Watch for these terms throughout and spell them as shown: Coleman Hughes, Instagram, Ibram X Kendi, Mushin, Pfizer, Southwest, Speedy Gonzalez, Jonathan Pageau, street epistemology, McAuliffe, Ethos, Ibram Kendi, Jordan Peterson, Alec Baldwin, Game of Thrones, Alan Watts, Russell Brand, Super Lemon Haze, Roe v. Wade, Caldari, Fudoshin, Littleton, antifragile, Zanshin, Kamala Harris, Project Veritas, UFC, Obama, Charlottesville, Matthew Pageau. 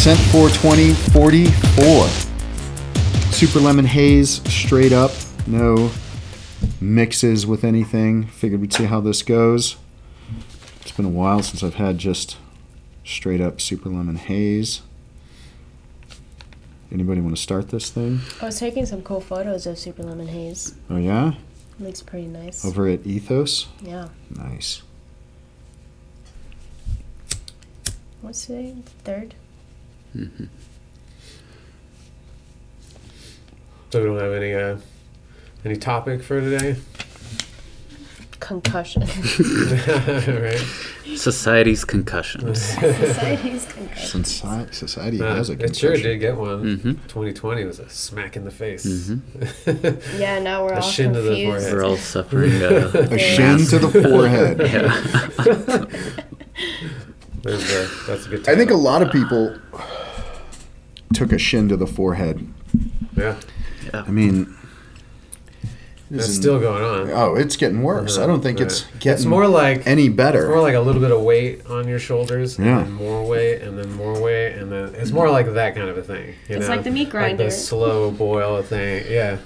Scent 42044. Super Lemon Haze, straight up. No mixes with anything. Figured we'd see how this goes. It's been a while since I've had just straight up Super Lemon Haze. Anybody want to start this thing? I was taking some cool photos of Super Lemon Haze. Oh, yeah? It looks pretty nice. Over at Ethos? Yeah. Nice. What's today? Third? Mm-hmm. So we don't have any topic for today? Concussion. Right. Society's concussions. Society's concussions. Society has a concussion. It sure did get one. Mm-hmm. 2020 was a smack in the face. Mm-hmm. Yeah, now we're all shin confused. To the forehead. We're all suffering a shin to the forehead. Yeah. That's a good time. I think a lot of people took a shin to the forehead. Yeah. I mean... It's still going on. Oh, it's getting worse. I don't think it's getting any better. It's more like a little bit of weight on your shoulders, and then more weight, and then more weight, and then it's more like that kind of a thing. It's like the meat grinder. Like the slow boil thing. Yeah.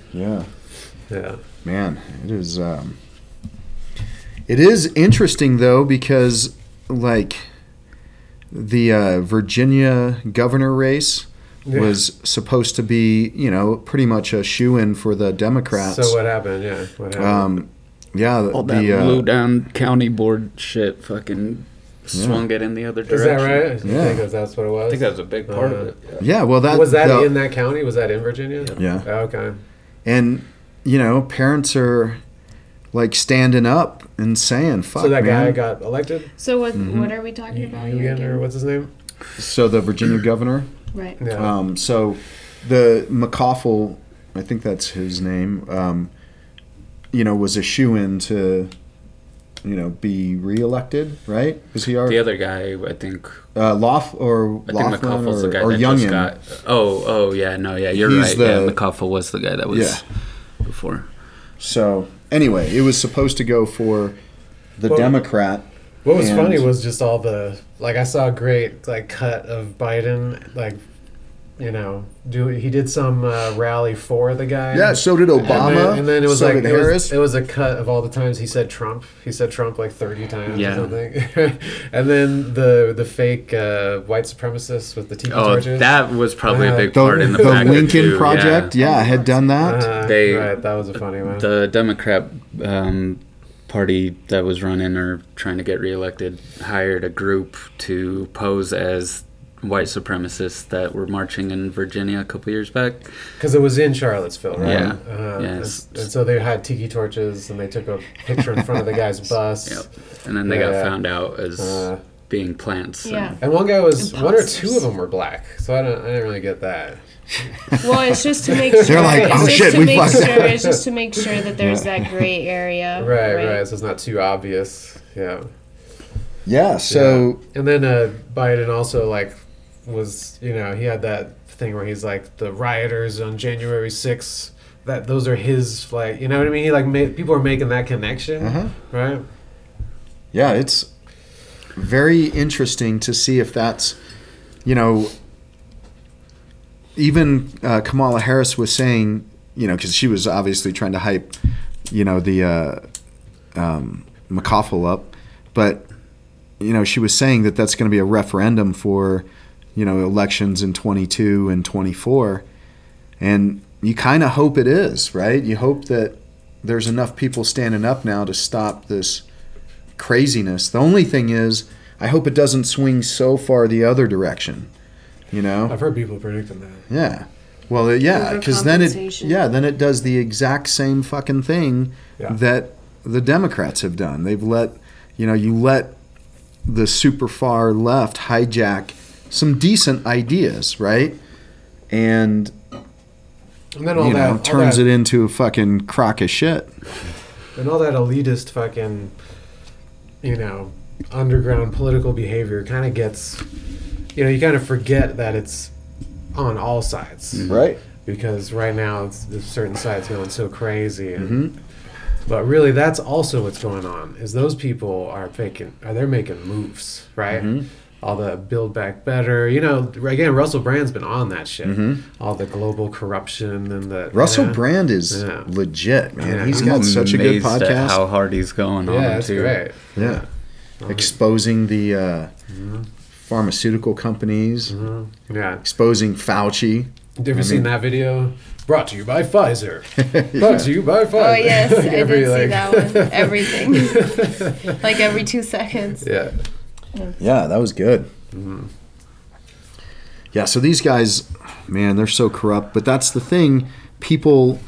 Man, it is. It is interesting though, because like the Virginia governor race. Yeah. Was supposed to be, pretty much a shoo-in for the Democrats. So what happened? Yeah, what happened? All that low-down county board shit fucking swung it in the other direction. Is that right? Yeah. I think that's what it was. I think that was a big part of it. Yeah, well that... Was that in that county? Was that in Virginia? Yeah. Oh, okay. And, parents are... Like standing up and saying, "Fuck." So that guy got elected. So what? Mm-hmm. What are we talking about here again? What's his name? So the Virginia governor. Right. Yeah. So the McAuliffe, I think that's his name. Was a shoo-in to, be reelected. Right? Is he the other guy? I think. I think McAuliffe's the guy that just got. Oh, yeah, no, yeah, you're right. Yeah, McAuliffe was the guy that was before. So. Anyway, it was supposed to go for the Democrat. What was funny was just all the I saw a great cut of Biden he did some rally for the guy. Yeah, so did Obama. And then it was Harris. It was a cut of all the times he said Trump. He said Trump 30 times or something. And then the fake white supremacists with the tiki torches. That was probably a big part in the package. The Lincoln Project, had done that. That was a funny one. The Democrat party that was running or trying to get reelected hired a group to pose as white supremacists that were marching in Virginia a couple years back. Because it was in Charlottesville, right? Yeah. And so they had tiki torches, and they took a picture in front of the guy's bus. Yep. And then they got found out as being plants. Yeah. And one guy was... Imposters. One or two of them were black, so I didn't really get that. Well, it's just to make sure... They're like, oh shit, we fucked up. It's just to make sure that there's that gray area. Right, so it's not too obvious. Yeah, so... Yeah. And then Biden also, was he had that thing where he's like the rioters on January 6th that those are his what I mean, he people are making that connection. Uh-huh. Right. Yeah, it's very interesting to see if that's even Kamala Harris was saying because she was obviously trying to hype the McAuliffe up, but she was saying that that's going to be a referendum for elections in 22 and 24. And you kind of hope it is, right? You hope that there's enough people standing up now to stop this craziness. The only thing is, I hope it doesn't swing so far the other direction, I've heard people predicting that. Yeah. Well, yeah, because then it does the exact same fucking thing that the Democrats have done. They've let the super far left hijack some decent ideas, right? And then all that turns it into a fucking crock of shit. And all that elitist fucking, underground political behavior kind of gets, you kind of forget that it's on all sides. Right. Because right now, there's certain sides going so crazy. And, but really, that's also what's going on, is those people are making moves, right? Mm-hmm. all the Build Back Better. You know, again, Russell Brand's been on that shit. Mm-hmm. All the global corruption and the... Russell Brand is legit, man. Yeah, he's got such a good podcast. At how hard he's going on, that's too. Great. Yeah. Exposing the pharmaceutical companies. Mm-hmm. Yeah. Exposing Fauci. Have you ever seen that video? Brought to you by Pfizer. Brought to you by Pfizer. Oh, yes. Like I did see that one. Everything. Like every 2 seconds. Yeah. Yeah, that was good. Mm-hmm. Yeah, so these guys, man, they're so corrupt. But that's the thing. People,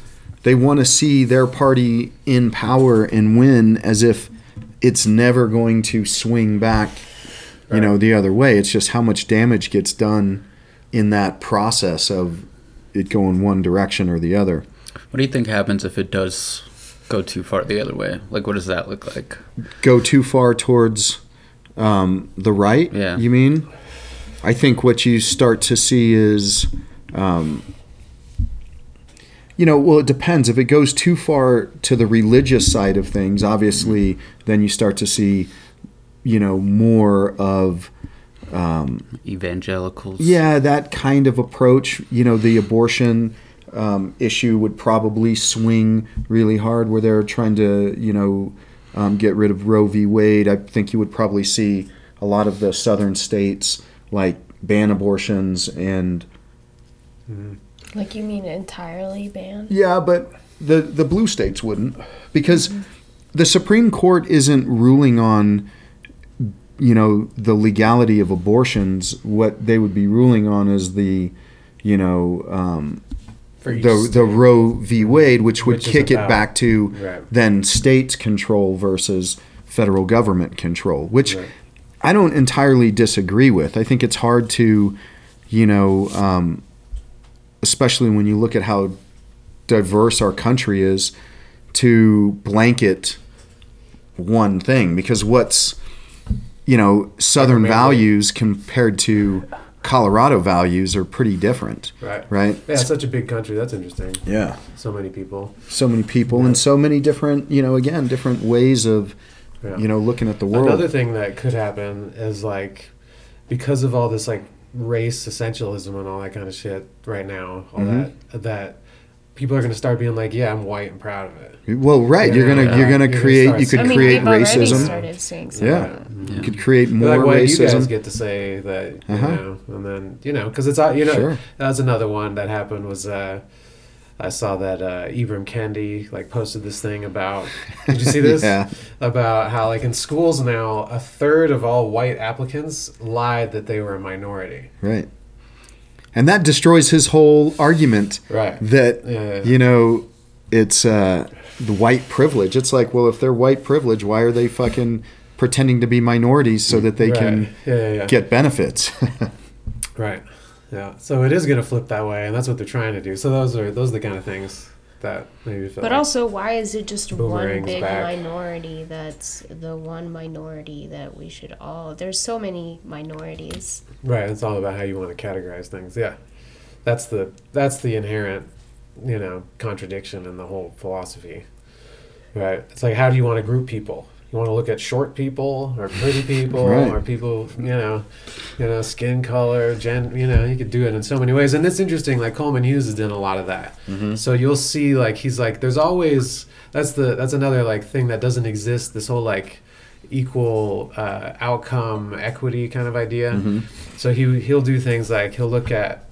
they want to see their party in power and win as if it's never going to swing back, you know, the other way. It's just how much damage gets done in that process of it going one direction or the other. What do you think happens if it does go too far the other way? Like, what does that look like? Go too far towards... the right, you mean? I think what you start to see is, you know, well, it depends. If it goes too far to the religious side of things, obviously, then you start to see, you know, more of... evangelicals. Yeah, that kind of approach. You know, the abortion issue would probably swing really hard where they're trying to, you know... get rid of Roe v. Wade. I think you would probably see a lot of the southern states like ban abortions and... Like you mean entirely banned? Yeah, but the blue states wouldn't because the Supreme Court isn't ruling on, you know, the legality of abortions. What they would be ruling on is the, you know... The Roe v. Wade, which would kick it back to then state control versus federal government control, which I don't entirely disagree with. I think it's hard to, you know, especially when you look at how diverse our country is, to blanket one thing. Because what's, you know, Southern values compared to... Colorado values are pretty different, right? Yeah, it's such a big country. That's interesting. Yeah. So many people and so many different, you know, again, different ways of, you know, looking at the world. Another thing that could happen is like, because of all this like race essentialism and all that kind of shit right now, all that people are going to start being like, yeah, I'm white and proud of it. Well, right. You could create racism. Started seeing some you could create more like, well, racism. You guys get to say that, you know, and then, you know, because it's, you know, that was another one that happened was, I saw that Ibram Kendi like posted this thing about, did you see this? About how like in schools now, 1/3 of all white applicants lied that they were a minority. Right. And that destroys his whole argument that, you know, it's the white privilege. It's like, well, if they're white privilege, why are they fucking pretending to be minorities so that they can get benefits? Yeah. So it is going to flip that way, and that's what they're trying to do. So those are the kind of things that maybe feel. But like also, why is it just one big minority that's the one minority that we should all... There's so many minorities. Right, it's all about how you want to categorize things, That's the inherent, you know, contradiction in the whole philosophy, right? It's like, how do you want to group people? You want to look at short people or pretty people or people, you know, skin color, you know, you could do it in so many ways. And it's interesting, like Coleman Hughes has done a lot of that. Mm-hmm. So you'll see, like, he's like, there's always, that's another like thing that doesn't exist, this whole like equal outcome equity kind of idea. Mm-hmm. So he'll do things like he'll look at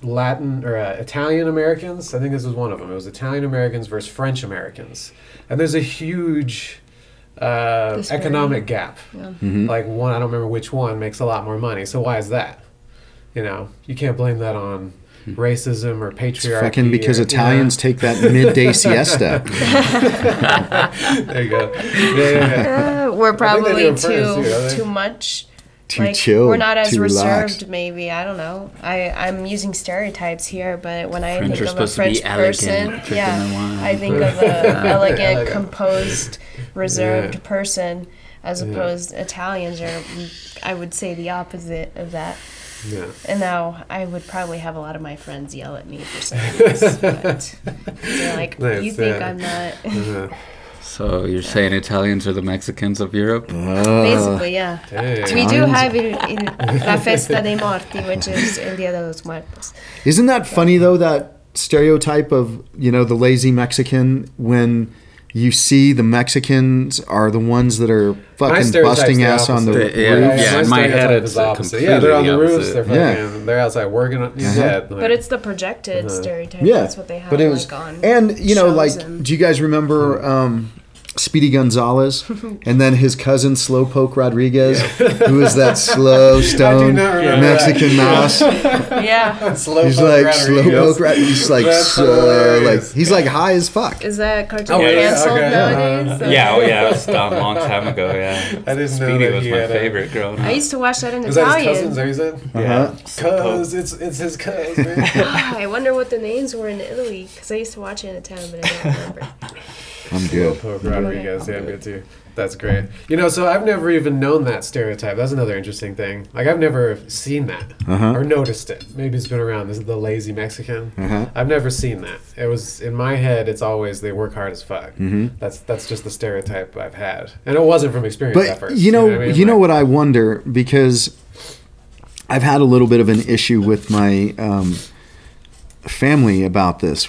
Latin or Italian Americans. I think this was one of them. It was Italian Americans versus French Americans. And there's a huge... economic gap. Like one, I don't remember which one, makes a lot more money. So why is that? You know, you can't blame that on racism or patriarchy. It's fucking because Italians take that midday siesta. There you go. Yeah. We're probably too much. Too like, chill. We're not as reserved, relaxed. Maybe. I don't know. I'm using stereotypes here, but when I think of a French person, I think of a elegant, composed, reserved person, as opposed Italians are, I would say, the opposite of that. Yeah. And now I would probably have a lot of my friends yell at me for saying this, but they're like, you think I'm not... So you're saying Italians are the Mexicans of Europe? Basically, yeah. Dang. We do have in La Festa dei Morti, which is El Dia de los Muertos. Isn't that funny, though, that stereotype of, you know, the lazy Mexican, when you see the Mexicans are the ones that are fucking busting ass on the roofs. Yeah, in my head it's opposite. Yeah, they're on the roofs. They're fucking, they're outside working on. But it's the projected stereotype. Yeah, that's what they have. But it was, and you know, like, do you guys remember? Speedy Gonzalez, and then his cousin Slowpoke Rodriguez, who is that slow stone Mexican mouse. Yeah, Slowpoke. He's like Slowpoke Rodriguez. He's like so, like he's like high as fuck. Is that cartoon canceled nowadays? Yeah, it was a long time ago. Yeah, I didn't Speedy know was my favorite growing up. I used to watch that in Italian. Is that his cousins? Are you saying? Yeah, cuz it's his cousin. I wonder what the names were in Italy, because I used to watch it in Italian, but I don't remember. I'm good. Rodriguez, I'm good too. That's great. You know, so I've never even known that stereotype. That's another interesting thing. Like, I've never seen that or noticed it. Maybe it's been around. This is the lazy Mexican. I've never seen that. It was in my head. It's always they work hard as fuck. That's just the stereotype I've had, and it wasn't from experience. But at first, you know what I wonder, because I've had a little bit of an issue with my family about this.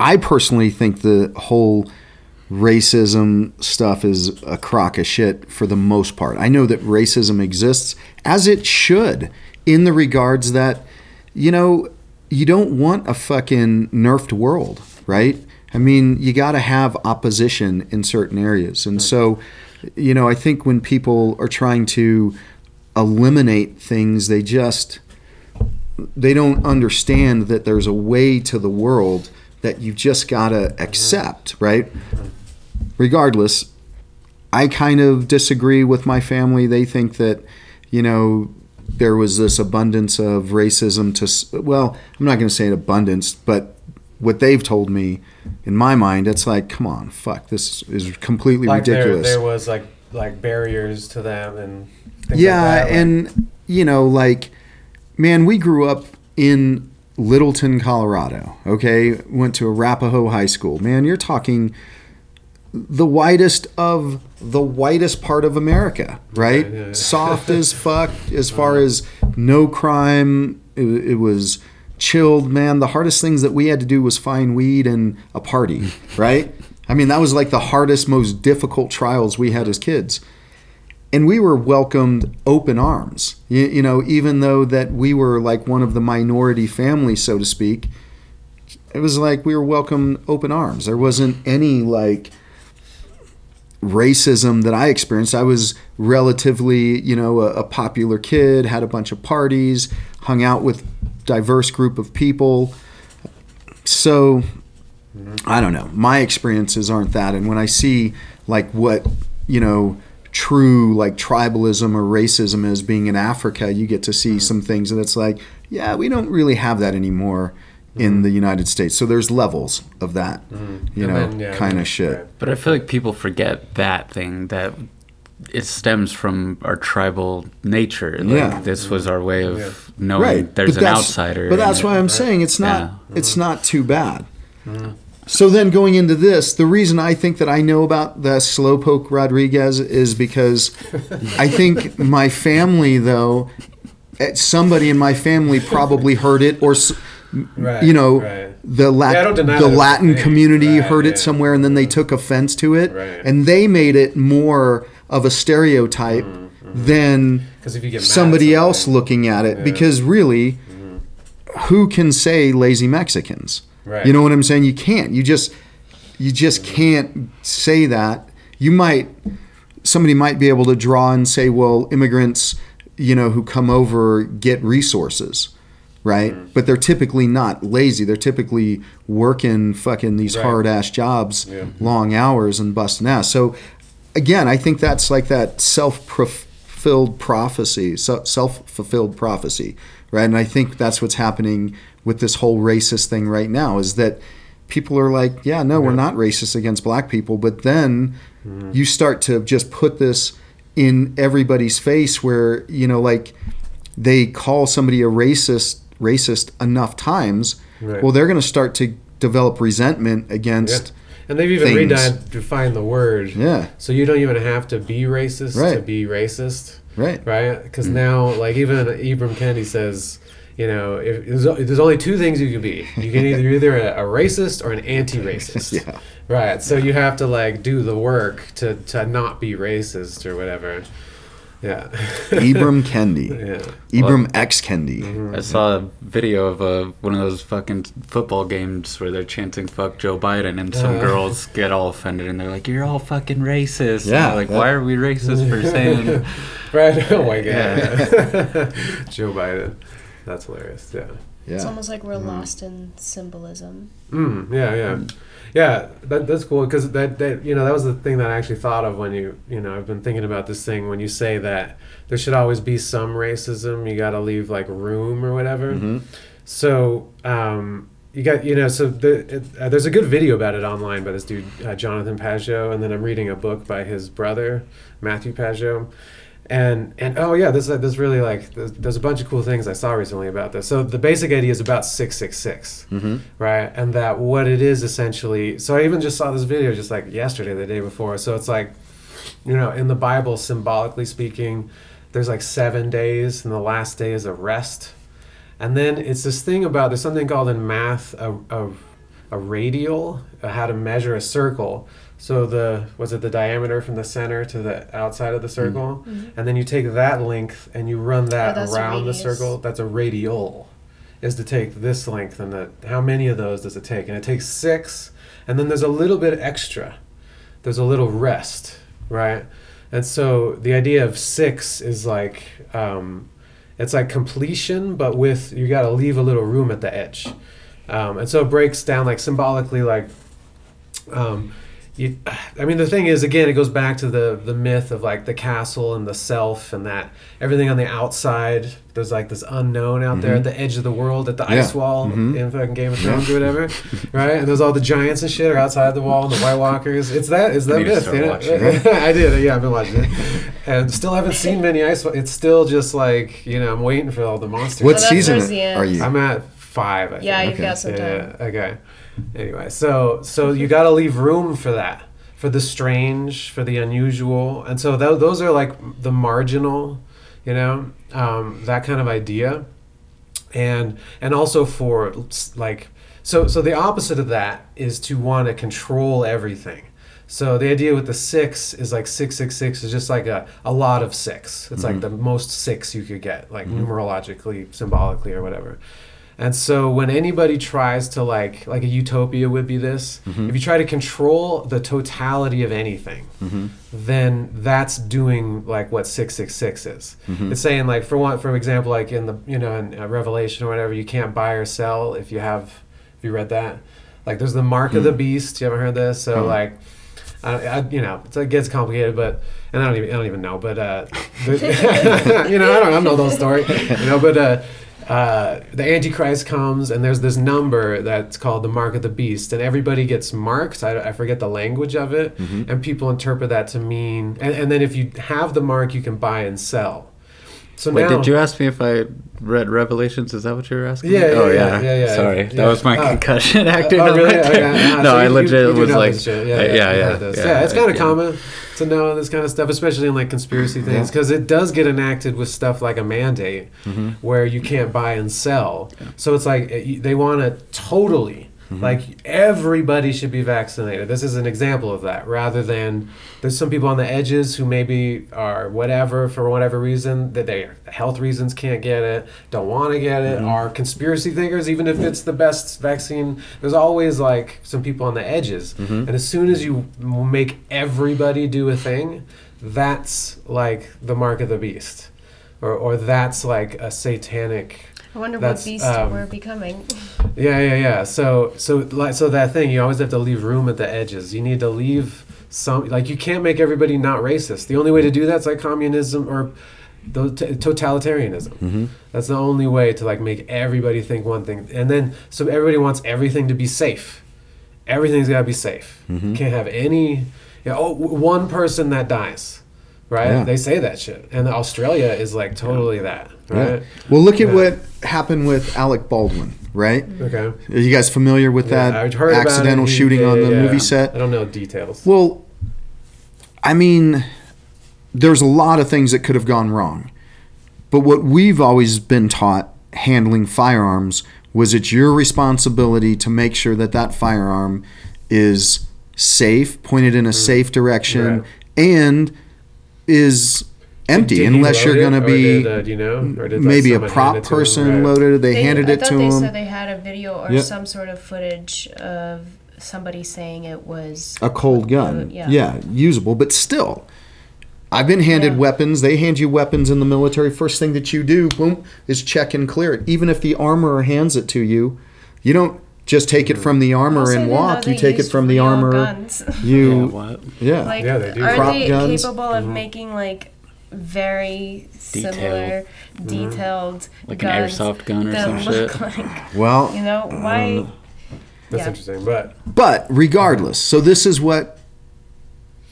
I personally think the whole racism stuff is a crock of shit for the most part. I know that racism exists, as it should, in the regards that, you know, you don't want a fucking nerfed world, right? I mean, you got to have opposition in certain areas. And so, you know, I think when people are trying to eliminate things, they don't understand that there's a way to the world that you just gotta accept, right? Regardless, I kind of disagree with my family. They think that, you know, there was this abundance of racism to, well, I'm not gonna say an abundance, but what they've told me, in my mind, it's like, come on, fuck, this is completely ridiculous. There was like barriers to them and things like that. Yeah, and you know, like, man, we grew up in Littleton, Colorado, okay? Went to Arapahoe High School. Man, you're talking the whitest of the whitest part of America, right? Yeah. Soft as fuck as far as no crime. It was chilled, man. The hardest things that we had to do was find weed and a party, right? I mean, that was like the hardest, most difficult trials we had as kids. And we were welcomed open arms, you know, even though that we were like one of the minority family, so to speak. It was like we were welcomed open arms. There wasn't any like racism that I experienced. I was relatively, you know, a popular kid, had a bunch of parties, hung out with diverse group of people. So I don't know. My experiences aren't that. And when I see like what, you know, true like tribalism or racism is being in Africa, you get to see some things and it's like, yeah, we don't really have that anymore in the United States. So there's levels of that, you and know, kind of shit. Right. But I feel like people forget that thing, that it stems from our tribal nature. Like this was our way of knowing there's an outsider. But that's why I'm saying it's not, it's not too bad. So then going into this, the reason I think that I know about the Slowpoke Rodriguez is because I think my family, though, somebody in my family probably heard it, or, you know, the Latin community heard it somewhere, and then they took offense to it, and they made it more of a stereotype than somebody else looking at it, because really, who can say lazy Mexicans? Right. You know what I'm saying? You can't. You just can't say that. You might, somebody might be able to draw and say, well, immigrants, you know, who come over get resources, right? But they're typically not lazy. They're typically working fucking these hard-ass jobs, long hours and busting ass. So, again, I think that's like that self-fulfilled prophecy, right? And I think that's what's happening with this whole racist thing right now, is that people are like, yeah, no, we're not racist against black people. But then you start to just put this in everybody's face where, you know, like they call somebody a racist enough times. Well, they're going to start to develop resentment against And they've even redefined the word. Yeah. So you don't even have to be racist to be racist. Right. Right? Because now, like, even Ibram Kendi says, you know, if there's only two things you can be. You can either you're either a racist or an anti-racist. Yeah. Right. So you have to, like, do the work to not be racist or whatever. Yeah. Ibram Kendi. Yeah. Ibram X Kendi. I saw a video of one of those fucking football games where they're chanting "fuck Joe Biden" and some girls get all offended and they're like, "You're all fucking racist." Yeah. And like, why are we racist for saying? Right. Oh my God. Yeah. Joe Biden. That's hilarious. Yeah. Yeah. It's almost like we're lost in symbolism. Yeah, that's cool because that was the thing that I actually thought of when I've been thinking about this thing when you say that there should always be some racism, you got to leave like room or whatever. Mm-hmm. So there's a good video about it online by this dude Jonathan Pageau, and then I'm reading a book by his brother Matthew Pageau. And oh yeah, this really there's a bunch of cool things I saw recently about this. So the basic idea is about 666, right? And that what it is essentially. So I even just saw this video just like yesterday, the day before. So it's like, you know, in the Bible, symbolically speaking, there's like 7 days, and the last day is a rest. And then it's this thing about there's something called in math a radial, how to measure a circle. So the diameter from the center to the outside of the circle, and then you take that length and you run that around the circle. That's a radial, is to take this length and how many of those does it take? And it takes 6, and then there's a little bit extra. There's a little rest, right? And so the idea of 6 is like it's like completion, but with you got to leave a little room at the edge, and so it breaks down like symbolically like. The thing is, again, it goes back to the myth of like the castle and the self, and that everything on the outside, there's like this unknown out there at the edge of the world, at the ice wall in fucking Game of Thrones or whatever, right? And there's all the giants and shit are outside the wall and the White Walkers. It's that myth. You know? I did. Yeah, I've been watching it, and still haven't seen many ice. It's still just like I'm waiting for all the monsters. What season are you? I'm at 5. I think. Yeah, you've got some time. Yeah, okay. Anyway, so you got to leave room for that, for the strange, for the unusual, and so those are like the marginal, that kind of idea, and also for like so the opposite of that is to want to control everything. So the idea with the 6 is like 666 is just like a lot of 6. It's like the most 6 you could get, like numerologically, symbolically, or whatever. And so when anybody tries to like a utopia would be this, if you try to control the totality of anything, then that's doing like what 666 is. It's saying like for example, like in the, in Revelation or whatever, you can't buy or sell if you read that, like there's the mark of the beast. You haven't heard this? So like, it gets complicated, but and I don't even know, but I don't know the whole story, but. The Antichrist comes, and there's this number that's called the Mark of the Beast, and everybody gets marked. I forget the language of it, and people interpret that to mean. And then if you have the mark, you can buy and sell. So wait, did you ask me if I read Revelations? Is that what you were asking? Yeah. Sorry, that was my concussion acting. Oh, really? Right there. Okay. No, so I legit was like, it's kind of common to know this kind of stuff, especially in like conspiracy things, because it does get enacted with stuff like a mandate where you can't buy and sell. Yeah. So it's like they want to totally. Like everybody should be vaccinated. This is an example of that. Rather than there's some people on the edges who maybe are whatever for whatever reason that they health reasons can't get it, don't want to get it, are conspiracy thinkers. Even if it's the best vaccine, there's always like some people on the edges. And as soon as you make everybody do a thing, that's like the mark of the beast, or that's like a satanic. I wonder what beast we're becoming. Yeah. So that thing, you always have to leave room at the edges. You need to leave some, like you can't make everybody not racist. The only way to do that's like communism or totalitarianism. That's the only way to like make everybody think one thing. And then, so everybody wants everything to be safe. Everything's got to be safe. Can't have any, one person that dies. Right? Yeah. They say that shit. And Australia is like totally that. Right? Yeah. Well, look at what happened with Alec Baldwin. right? Okay. Are you guys familiar with that accidental shooting on the movie set? I don't know details. Well, I mean, there's a lot of things that could have gone wrong. But what we've always been taught handling firearms was it's your responsibility to make sure that that firearm is safe, pointed in a safe direction, right, and is empty unless you're going to be maybe a prop person him, right? Loaded. They handed it to him. I thought they said they had a video or some sort of footage of somebody saying it was a cold gun. Usable, but still. I've been handed weapons. They hand you weapons in the military. First thing that you do, boom, is check and clear it. Even if the armorer hands it to you, you don't just take it from the armorer and walk. You take it from the armorer. You, they do. Are they capable of making like very similar, detailed, like guns, an airsoft gun or some shit? Like, well, you know why? That's interesting, but regardless, so this is what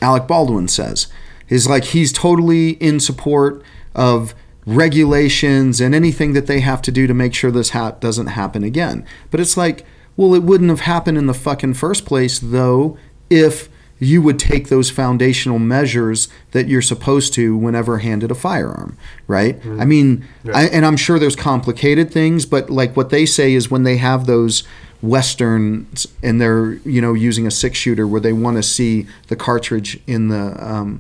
Alec Baldwin says. Is like he's totally in support of regulations and anything that they have to do to make sure this doesn't happen again. But it's like, well, it wouldn't have happened in the fucking first place, though, if you would take those foundational measures that you're supposed to whenever handed a firearm, right? Mm-hmm. I mean, and I'm sure there's complicated things, but like what they say is when they have those Westerns and they're, you know, using a 6-shooter where they want to see the cartridge in the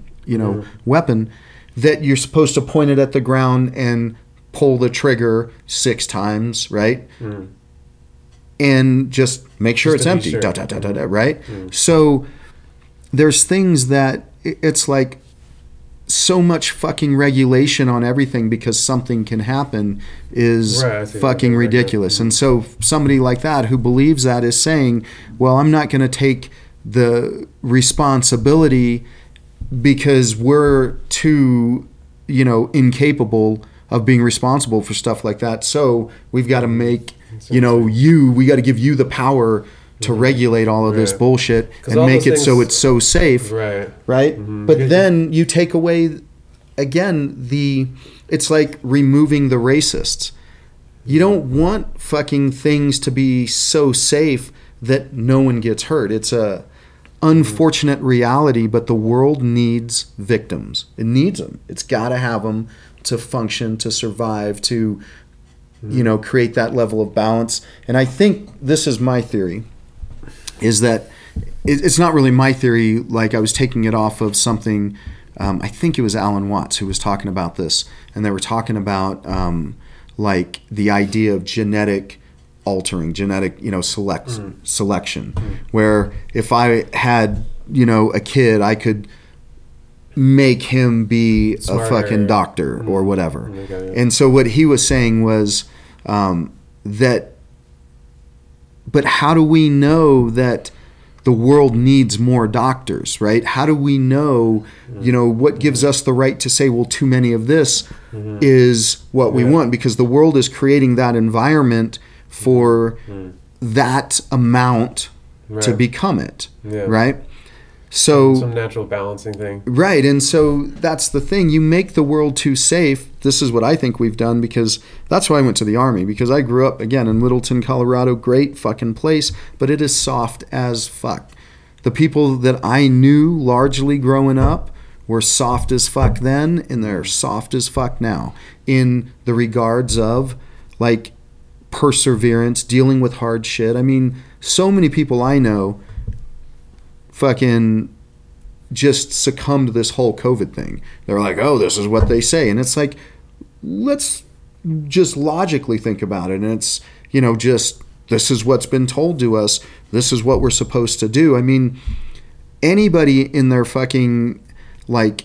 weapon, that you're supposed to point it at the ground and pull the trigger 6 times, right? Mm. And just make sure it's empty, right? Mm. So there's things that it's like so much fucking regulation on everything because something can happen is fucking ridiculous. And so somebody like that who believes that is saying, well, I'm not going to take the responsibility because we're too, incapable of being responsible for stuff like that. So we've got to make, we got to give you the power to regulate all of this bullshit and make it so it's so safe. Right? Mm-hmm. But then you take away, again, it's like removing the racists. You don't want fucking things to be so safe that no one gets hurt. It's a unfortunate reality, but the world needs victims. It needs them. It's got to have them to function, to survive, to create that level of balance. And I think this is my theory, is that it's not really my theory. Like I was taking it off of something. I think it was Alan Watts who was talking about this, and they were talking about like the idea of genetic selection, where if I had a kid, I could make him be smarter, a fucking doctor or whatever. And so what he was saying was that, but how do we know that the world needs more doctors, right? How do we know, what gives us the right to say, well, too many of this is what we want? Because the world is creating that environment for that amount to become it, right? So some natural balancing thing. Right, and so that's the thing. You make the world too safe. This is what I think we've done, because that's why I went to the Army, because I grew up, again, in Littleton, Colorado, great fucking place, but it is soft as fuck. The people that I knew largely growing up were soft as fuck then, and they're soft as fuck now in the regards of, like, perseverance, dealing with hard shit. I mean, so many people I know fucking just succumbed to this whole COVID thing. They're like, oh, this is what they say. And it's like, let's just logically think about it. And it's, just this is what's been told to us. This is what we're supposed to do. I mean, anybody in their fucking, like,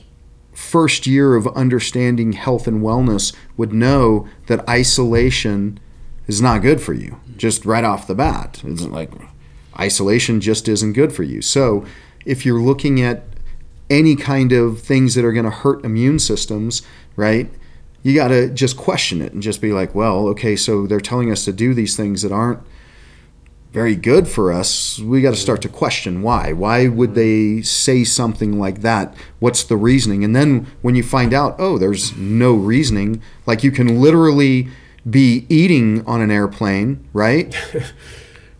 first year of understanding health and wellness would know that isolation is not good for you, just right off the bat. It's like isolation just isn't good for you. So if you're looking at any kind of things that are going to hurt immune systems, right, you got to just question it and just be like, well, okay, so they're telling us to do these things that aren't very good for us. We got to start to question why. Why would they say something like that? What's the reasoning? And then when you find out, oh, there's no reasoning, like you can literally be eating on an airplane, right?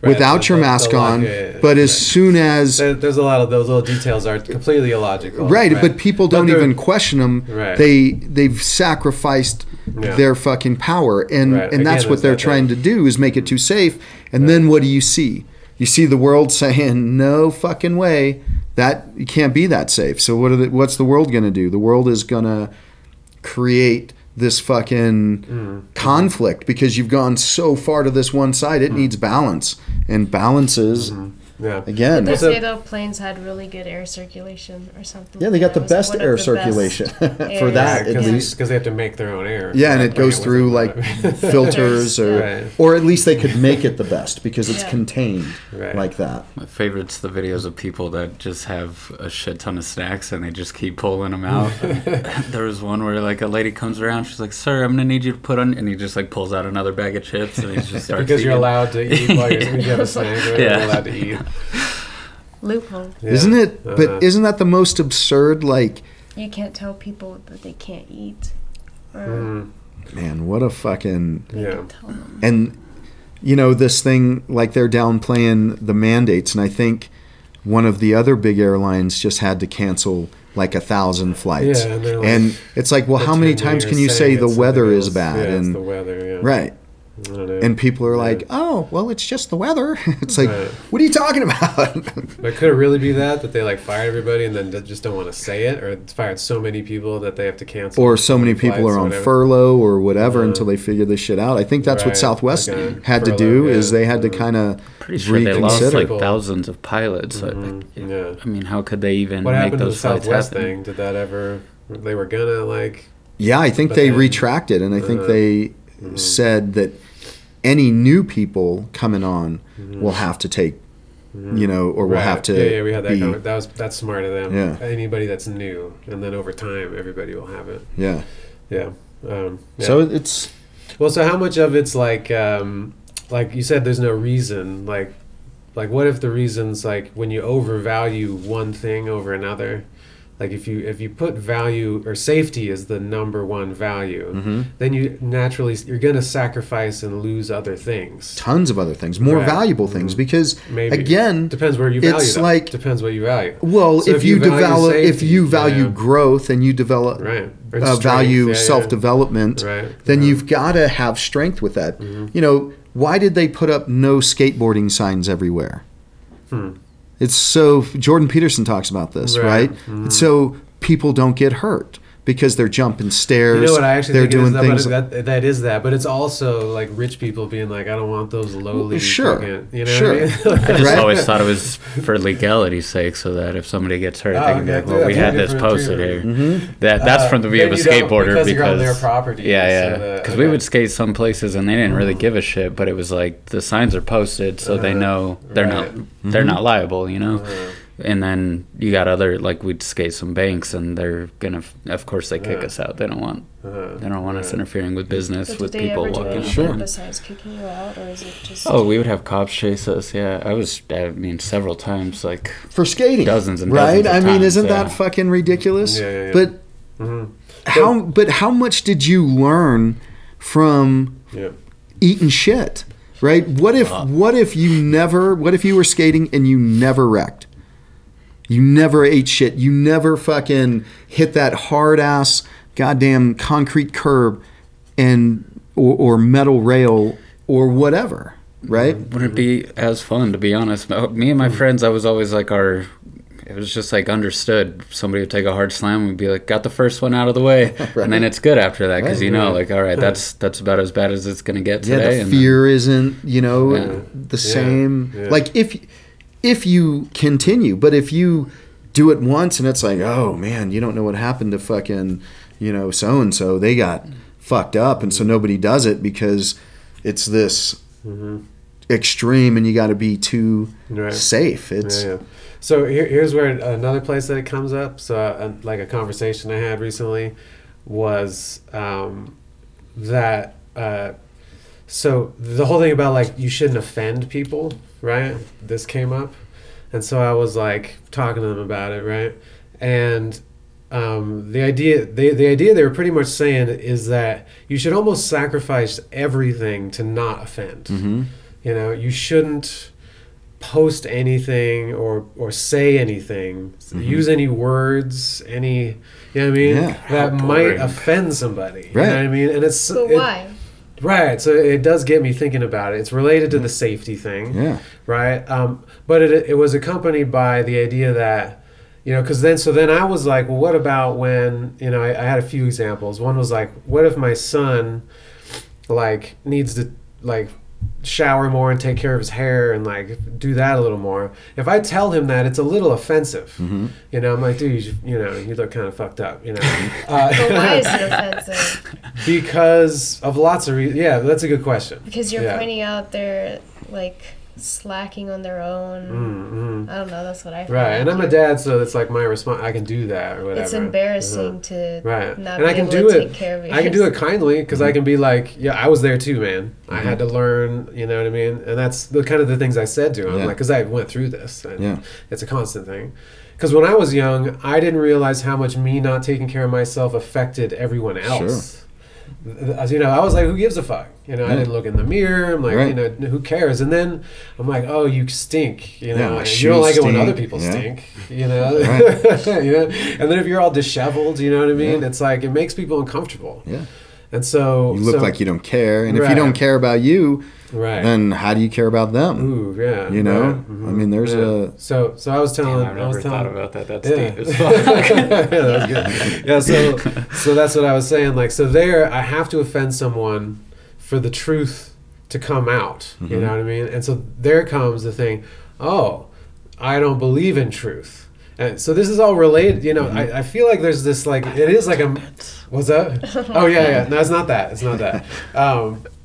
Without your mask on, but as soon as there's a lot of those little details are completely illogical, right? But people don't even question them. Right. They've sacrificed their fucking power, and that's what they're trying to do is make it too safe. And then what do you see? You see the world saying no fucking way, that you can't be that safe. So what's the world gonna do? The world is gonna create this fucking conflict because you've gone so far to this one side. It needs balance, and balances again. But they say though planes had really good air circulation or something. Yeah, they got the best air circulation for that at least because they have to make their own air. Yeah, and it goes through like filters or at least they could make it the best because it's contained like that. My favorite's the videos of people that just have a shit ton of snacks and they just keep pulling them out. There was one where like a lady comes around, she's like, "Sir, I'm gonna need you to put on," and he just like pulls out another bag of chips and he just starts because you're allowed to eat while you have a snack. You're allowed to eat. Loophole, isn't it? But isn't that the most absurd? Like, you can't tell people that they can't eat. Man, what a fucking And you know this thing, like they're downplaying the mandates, and I think one of the other big airlines just had to cancel like 1,000 flights. Yeah, and it's like, well, how many times can you say the weather is bad? Yeah, and it's the weather, right. And people are like, "Oh, well, it's just the weather." It's like, what are you talking about? But could it really be that they like fired everybody and then just don't want to say it, or fired so many people that they have to cancel, or so many people are on furlough or whatever until they figure this shit out? I think that's what Southwest had to do is they had to kind of reconsider. They lost like thousands of pilots. I mean, how could they even make those flights happen? What happened to the Southwest thing? Did that ever? They were gonna like. Yeah, I think they retracted, and I think they said that any new people coming on will have to take, you know, or will have to. Yeah, we had that. That's smart of them. Yeah. Anybody that's new, and then over time, everybody will have it. Yeah, yeah. So it's so how much of it's like you said, there's no reason. Like what if the reason's like when you overvalue one thing over another? Like if you put value or safety as the number one value, then you naturally you're gonna sacrifice and lose other things. Tons of other things, more valuable things, because again, depends where you value. It's them. Like depends what you value. Well, so if you value growth and you develop value self development, then you've got to have strength with that. You know, why did they put up no skateboarding signs everywhere? It's so Jordan Peterson talks about this, right? It's so people don't get hurt because they're jumping stairs. You know what I actually think doing things that is that, but it's also like rich people being like, I don't want those lowly. You know what I mean? I just always thought it was for legality's sake, so that if somebody gets hurt, they can be like, well, we had this posted here. That's from the view of a skateboarder because you're on their property. Because we would skate some places and they didn't really give a shit, but it was like the signs are posted, so they know they're not liable. You know. And then you got other, like we'd skate some banks and they're gonna, of course they kick us out. They don't want us interfering with business, but with people walking. Besides kicking you out, or is it just? Oh, we would have cops chase us. Yeah, I mean, several times, like for skating, dozens and dozens. Right? I mean, isn't that fucking ridiculous? Yeah. But how? But how much did you learn from eating shit? Right? What if you were skating and you never wrecked? You never ate shit. You never fucking hit that hard ass goddamn concrete curb and or metal rail or whatever, right? Wouldn't it be as fun, to be honest? Me and my friends, I was always like it was just like understood. Somebody would take a hard slam and be like, got the first one out of the way. And then it's good after that because, know, like, all right, that's about as bad as it's going to get today. Yeah, the fear isn't, you know, the same. Yeah. Like if you continue, but if you do it once and it's like, oh man, you don't know what happened to fucking, you know, so-and-so, they got fucked up. And so nobody does it because it's this extreme and you got to be too safe. It's So here's where another place that it comes up. So like a conversation I had recently was that, so the whole thing about like, you shouldn't offend people. Right, this came up, and so I was like talking to them about it, right, and the idea they were pretty much saying is that you should almost sacrifice everything to not offend. Mm-hmm. You know, you shouldn't post anything or say anything, mm-hmm. use any words, any, you know what I mean, that might offend somebody. Right. You know what I mean? And it's so why? Right. So it does get me thinking about it. It's related to the safety thing. Yeah. Right. But it was accompanied by the idea that, you know, because then I was like, well, what about when, you know, I had a few examples. One was like, what if my son, like, needs to, like, shower more and take care of his hair and, like, do that a little more. If I tell him that, it's a little offensive. Mm-hmm. You know, I'm like, dude, you look kind of fucked up, you know. But why is it offensive? Because of lots of reasons. Yeah, that's a good question. Because you're pointing out they're, like, slacking on their own. Mm-hmm. I don't know, that's what I feel. Right, and I'm a dad, so it's like my response, I can do that or whatever. It's embarrassing to not be able to take care of yourself. I can do it kindly because I can be like, yeah, I was there too, man. Mm-hmm. I had to learn, you know what I mean? And that's the kind of the things I said to him, like, because I went through this. And it's a constant thing. Because when I was young, I didn't realize how much me not taking care of myself affected everyone else. Sure. You know, I was like, who gives a fuck? You know, I didn't look in the mirror. I'm like, you know, who cares? And then I'm like, oh, you stink. You know, you don't like it when other people stink. You know? You know, and then if you're all disheveled, you know what I mean? It's like it makes people uncomfortable. Yeah. And so you look like you don't care, and if you don't care about you, then how do you care about them? Ooh, yeah. You know, I mean, there's a so I was telling. Damn, I was never thought about that. That's deep as fuck. That was good. Yeah. So that's what I was saying. Like, so there, I have to offend someone for the truth to come out. Mm-hmm. You know what I mean? And so there comes the thing. Oh, I don't believe in truth. And so this is all related, you know. Mm-hmm. I feel like there's this, like, it is like a, what's that? Oh yeah. No, it's not that.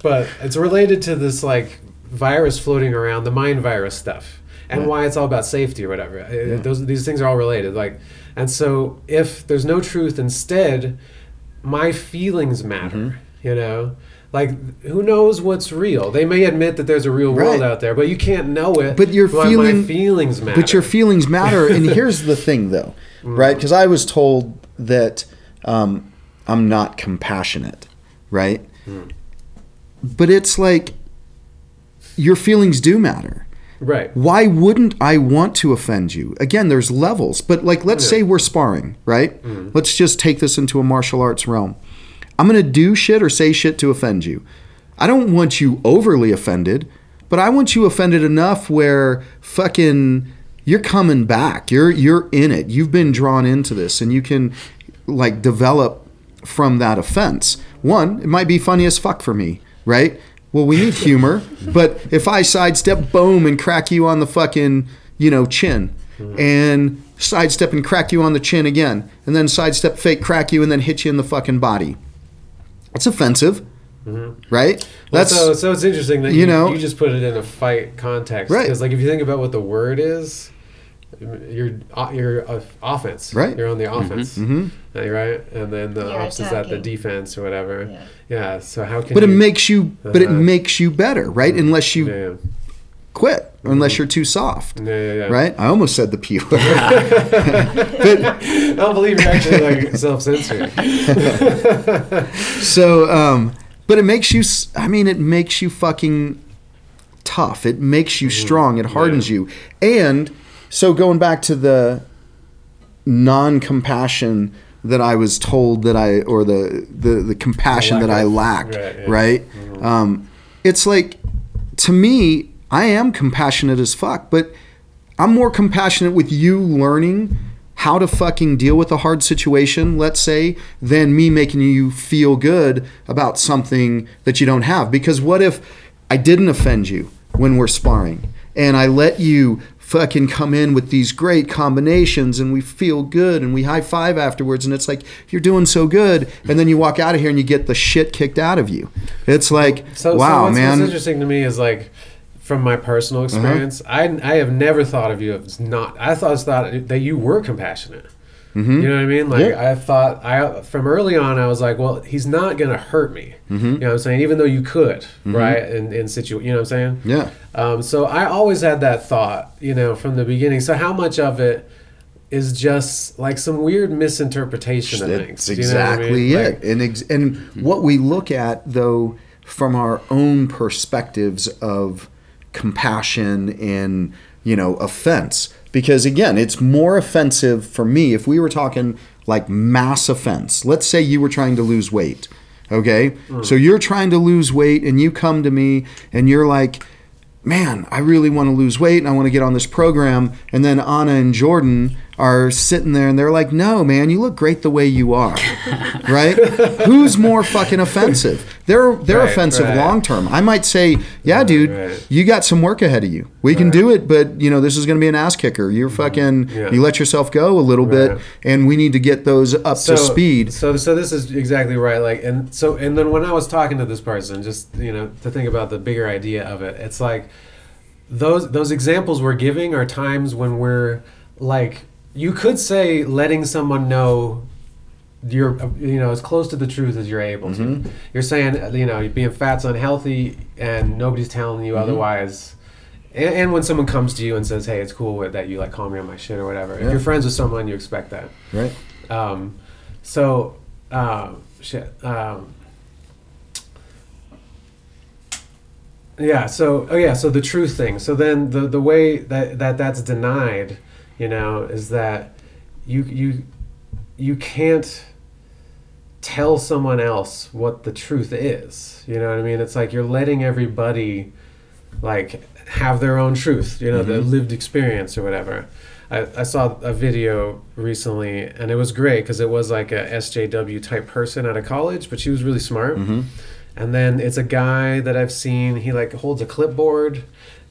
But it's related to this, like, virus floating around, the mind virus stuff, and why it's all about safety or whatever. These things are all related. Like, and so if there's no truth, instead, my feelings matter. Mm-hmm. You know. Like, who knows what's real? They may admit that there's a real world out there, but you can't know it. But my feelings matter. But your feelings matter. And here's the thing, though, right? Because I was told that I'm not compassionate, right? Mm. But it's like, your feelings do matter. Right. Why wouldn't I want to offend you? Again, there's levels. But, like, let's say we're sparring, right? Mm. Let's just take this into a martial arts realm. I'm going to do shit or say shit to offend you. I don't want you overly offended, but I want you offended enough where fucking you're coming back. You're in it. You've been drawn into this, and you can, like, develop from that offense. One, it might be funny as fuck for me, right? Well, we need humor, but if I sidestep, boom, and crack you on the fucking, you know, chin, and sidestep and crack you on the chin again, and then sidestep, fake crack you, and then hit you in the fucking body. It's offensive, right? Well, that's so it's interesting that you just put it in a fight context, right? Because, like, if you think about what the word is, you're offense, right? You're on the offense, right? And then the ops is at the defense or whatever. Yeah. So how can? But it makes you better, right? Mm-hmm. Unless you quit. Unless you're too soft, right? I almost said the P word. I don't believe you're actually, like, self-censoring. So, but it makes you. I mean, it makes you fucking tough. It makes you strong. It hardens you. And so, going back to the non-compassion that I was told that I, or the compassion that I lacked, right? Mm-hmm. It's like, to me, I am compassionate as fuck, but I'm more compassionate with you learning how to fucking deal with a hard situation, let's say, than me making you feel good about something that you don't have. Because what if I didn't offend you when we're sparring and I let you fucking come in with these great combinations and we feel good and we high five afterwards and it's like, you're doing so good, and then you walk out of here and you get the shit kicked out of you. It's like, wow, man. So what's interesting to me is, like, from my personal experience, I have never thought of you as not. I thought that you were compassionate. Mm-hmm. You know what I mean? Like, I thought, from early on, I was like, well, he's not going to hurt me. Mm-hmm. You know what I'm saying? Even though you could, right? In you know what I'm saying? Yeah. So I always had that thought, you know, from the beginning. So how much of it is just like some weird misinterpretation of things. That's exactly, you know what I mean? It. Like, and what we look at, though, from our own perspectives of compassion and, you know, offense. Because, again, it's more offensive for me if we were talking like mass offense. Let's say you were trying to lose weight, okay? Mm. So you're trying to lose weight and you come to me and you're like, man, I really want to lose weight and I want to get on this program. And then Anna and Jordan are sitting there and they're like, no, man, you look great the way you are, right? Who's more fucking offensive? They're right, offensive right. Long-term. I might say, yeah, dude, right. You got some work ahead of you. We can do it, but you know, this is going to be an ass kicker. You're fucking, you let yourself go a little bit and we need to get those up to speed. So this is exactly right. Like, and then when I was talking to this person, just, you know, to think about the bigger idea of it, it's like those examples we're giving are times when we're like, you could say letting someone know you're, you know, as close to the truth as you're able to. You're saying, you know, being fat's unhealthy and nobody's telling you otherwise. And when someone comes to you and says, hey, it's cool with that you like call me on my shit or whatever. Yeah. If you're friends with someone, you expect that. Right. So the truth thing. So then the way that's denied, you know, is that you can't tell someone else what the truth is. You know what I mean? It's like you're letting everybody like have their own truth, you know, their lived experience or whatever. I saw a video recently and it was great because it was like a SJW type person out of college, but she was really smart. And then it's a guy that I've seen, he like holds a clipboard,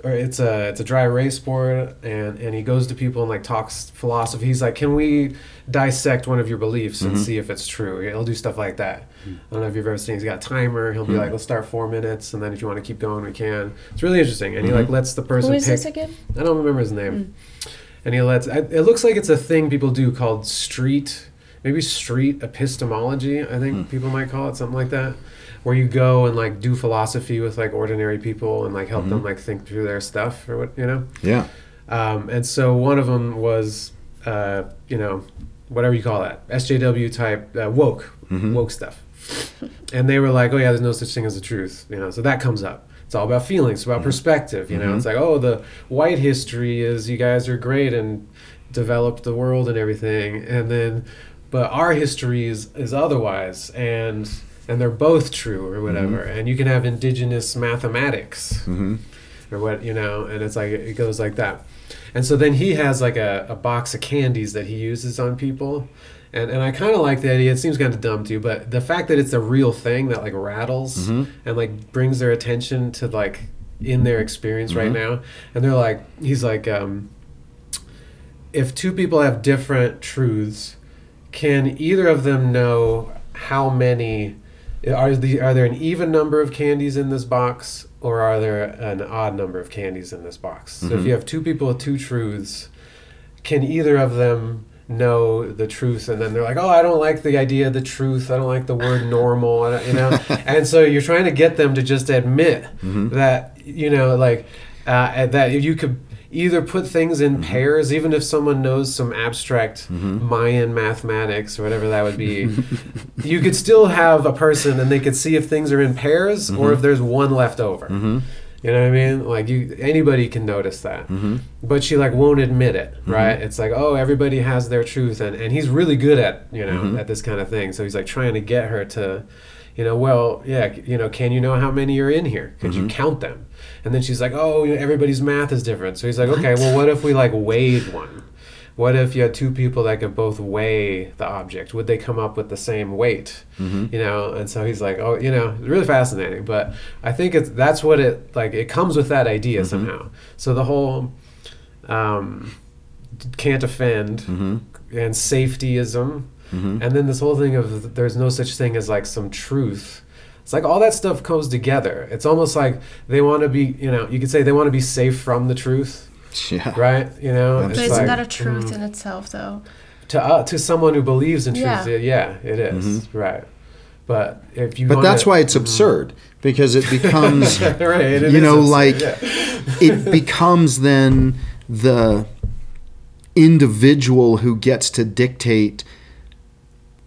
or it's a dry erase board, and he goes to people and like talks philosophy. He's like, can we dissect one of your beliefs and see if it's true? He'll do stuff like that. I don't know if you've ever seen, he's got a timer. He'll be like, let's start 4 minutes, and then if you want to keep going, we can. It's really interesting. And he like lets the person pick. Who is this again? I don't remember his name. And he lets, it looks like it's a thing people do called street epistemology, I think people might call it, something like that, where you go and like do philosophy with like ordinary people and like help them like think through their stuff or what, you know? Yeah. And so one of them was, you know, whatever you call that, SJW type woke stuff. And they were like, oh yeah, there's no such thing as the truth, you know? So that comes up. It's all about feelings, it's about perspective, you know? It's like, oh, the white history is you guys are great and developed the world and everything. And then, but our history is otherwise. And they're both true or whatever. And you can have indigenous mathematics or what, you know, and it's like, it goes like that. And so then he has like a box of candies that he uses on people. And I kind of like the idea. It seems kind of dumb to you, but the fact that it's a real thing that like rattles and like brings their attention to like in their experience right now. And they're like, he's like, if two people have different truths, can either of them know how many... Are there an even number of candies in this box, or are there an odd number of candies in this box? So if you have two people with two truths, can either of them know the truth? And then they're like, oh, I don't like the idea of the truth. I don't like the word normal, you know? And so you're trying to get them to just admit that, you know, like, that if you could... either put things in pairs, even if someone knows some abstract Mayan mathematics or whatever that would be, you could still have a person and they could see if things are in pairs or if there's one left over. You know what I mean? Like anybody can notice that. But she like won't admit it, right? It's like, oh, everybody has their truth. And he's really good at, you know, at this kind of thing. So he's like trying to get her to, you know, well, yeah, you know, can you know how many are in here? Could you count them? And then she's like, oh, you know, everybody's math is different. So he's like, okay, well, what if we like weighed one? What if you had two people that could both weigh the object? Would they come up with the same weight? You know, and so he's like, oh, you know, it's really fascinating. But I think that's what it, like, it comes with that idea somehow. So the whole can't offend and safetyism. And then this whole thing of there's no such thing as like some truth. It's like all that stuff comes together. It's almost like they want to be, you know, you could say they want to be safe from the truth. Yeah. Right? You know? But it's isn't like, that a truth in itself, though? To someone who believes in truth, yeah, it is. Right. But if you that's why it's absurd, because it becomes, it becomes then the individual who gets to dictate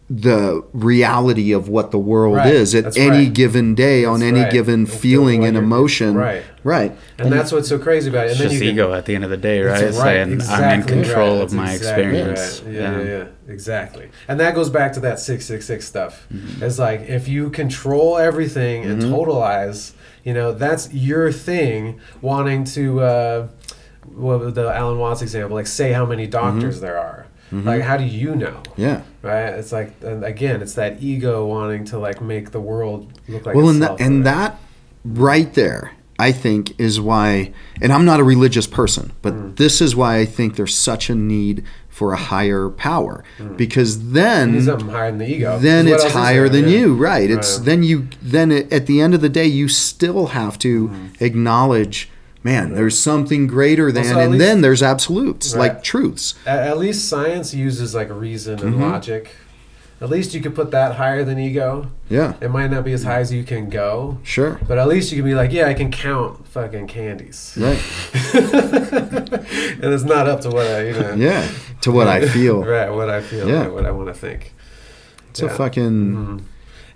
the reality of what the world is at any given day, on any given feeling and emotion. Right. Right. And that's what's so crazy about it. And it's just ego at the end of the day, right? It's saying I'm in control of my experience. Right. Yeah, exactly. And that goes back to that 666 stuff. Mm-hmm. It's like if you control everything and totalize, you know, that's your thing wanting to, well, the Alan Watts example, like say how many doctors there are. Mm-hmm. Like, how do you know? Yeah. Right? It's like, again, it's that ego wanting to, like, make the world look like itself. Well, and that right there, I think, is why, and I'm not a religious person, but this is why I think there's such a need for a higher power. Because then... It's higher than the ego. Then it's higher than you, right? It's Then at the end of the day, you still have to acknowledge... Man, there's something greater than, also, and least, then there's absolutes, like truths. At least science uses like reason and logic. At least you could put that higher than ego. Yeah. It might not be as high as you can go. Sure. But at least you can be like, yeah, I can count fucking candies. Right. And it's not up to what I, you know. Yeah, to what I feel. Right, what I feel, right, what I want to think. It's a fucking...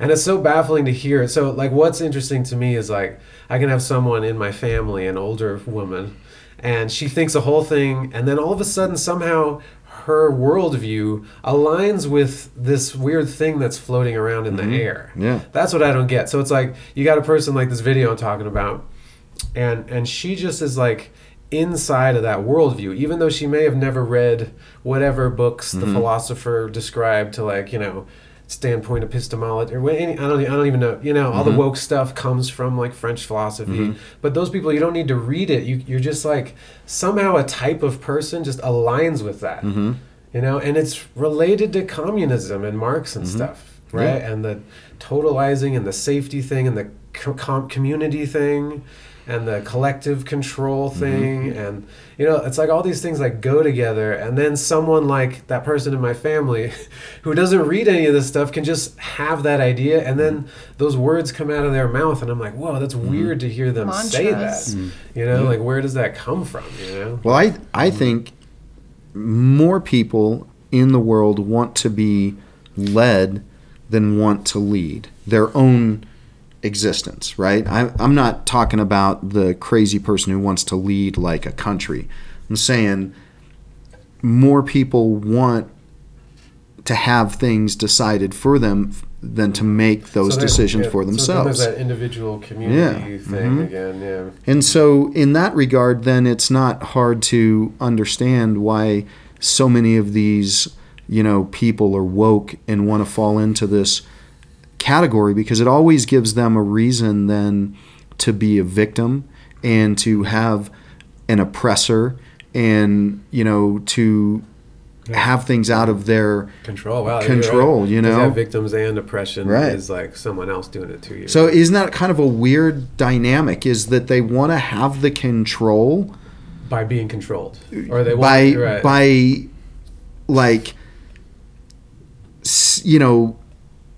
And it's so baffling to hear. So, like, what's interesting to me is, like, I can have someone in my family, an older woman, and she thinks a whole thing, and then all of a sudden, somehow, her worldview aligns with this weird thing that's floating around in the air. Yeah. That's what I don't get. So it's like, you got a person like this video I'm talking about, and she just is, like, inside of that worldview, even though she may have never read whatever books the philosopher described to, like, you know... standpoint epistemology or I don't even know, you know, all the woke stuff comes from like French philosophy, but those people, you don't need to read it, you're just like somehow a type of person just aligns with that, you know, and it's related to communism and Marx and stuff, right? And the totalizing and the safety thing and the community thing and the collective control thing, and you know, it's like all these things like go together, and then someone like that person in my family who doesn't read any of this stuff can just have that idea, and then those words come out of their mouth, and I'm like, whoa, that's weird to hear them say that, you know, like where does that come from, you know? Well, I think more people in the world want to be led than want to lead their own existence, right? I'm not talking about the crazy person who wants to lead like a country. I'm saying more people want to have things decided for them than to make those decisions for themselves. So there's that individual community thing again, And so in that regard, then it's not hard to understand why so many of these, you know, people are woke and want to fall into this category, because it always gives them a reason then to be a victim and to have an oppressor and, you know, to have things out of their control. Wow, control, right. You know, that victims and oppression is like someone else doing it to you. So isn't that kind of a weird dynamic, is that they want to have the control by being controlled, or they want by like, you know,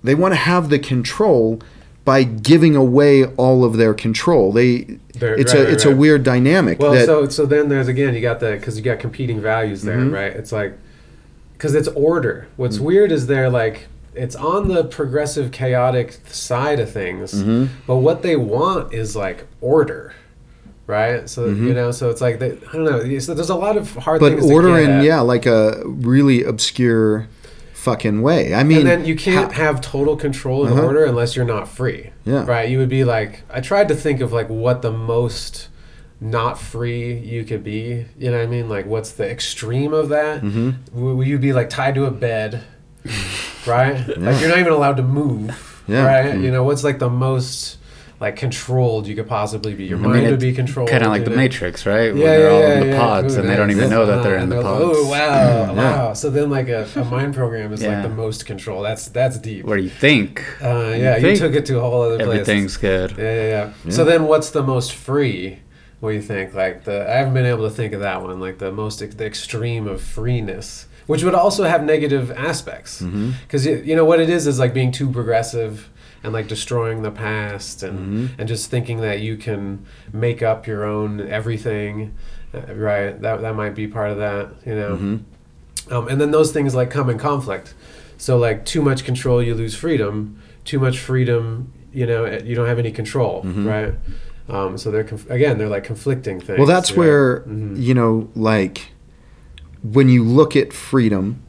they want to have the control by giving away all of their control. It's a weird dynamic. Well, so then there's, again, you got that, because you got competing values there, right? It's like, because it's order. What's weird is they're like, it's on the progressive, chaotic side of things, but what they want is like order, right? So you know, so it's like they, I don't know. So there's a lot of hard things. But order in like a really obscure fucking way. I mean, and then you can't have total control and order unless you're not free. Yeah. Right? You would be like, I tried to think of like what the most not free you could be. You know what I mean? Like, what's the extreme of that? Will you be like tied to a bed? Right? Like, you're not even allowed to move. Yeah. Right? You know, what's like the most like controlled you could possibly be? Your mind would be controlled. Kind of like the Matrix, right? When they're all in the pods and they don't even know that they're in the pods. Oh, wow. So then like a mind program is like the most control. That's deep. Where you think. You took it to a whole other place. Everything's good. Yeah. So then what's the most free? What do you think? Like I haven't been able to think of that one. Like the extreme of freeness, which would also have negative aspects. Because you know what it is like being too progressive and like destroying the past and just thinking that you can make up your own everything Right. That might be part of that, you know. Mm-hmm. And then those things like come in conflict. So like too much control, you lose freedom. Too much freedom, you know, you don't have any control, mm-hmm. right? So they're they're like conflicting things. Well, that's where, mm-hmm. you know, like when you look at freedom,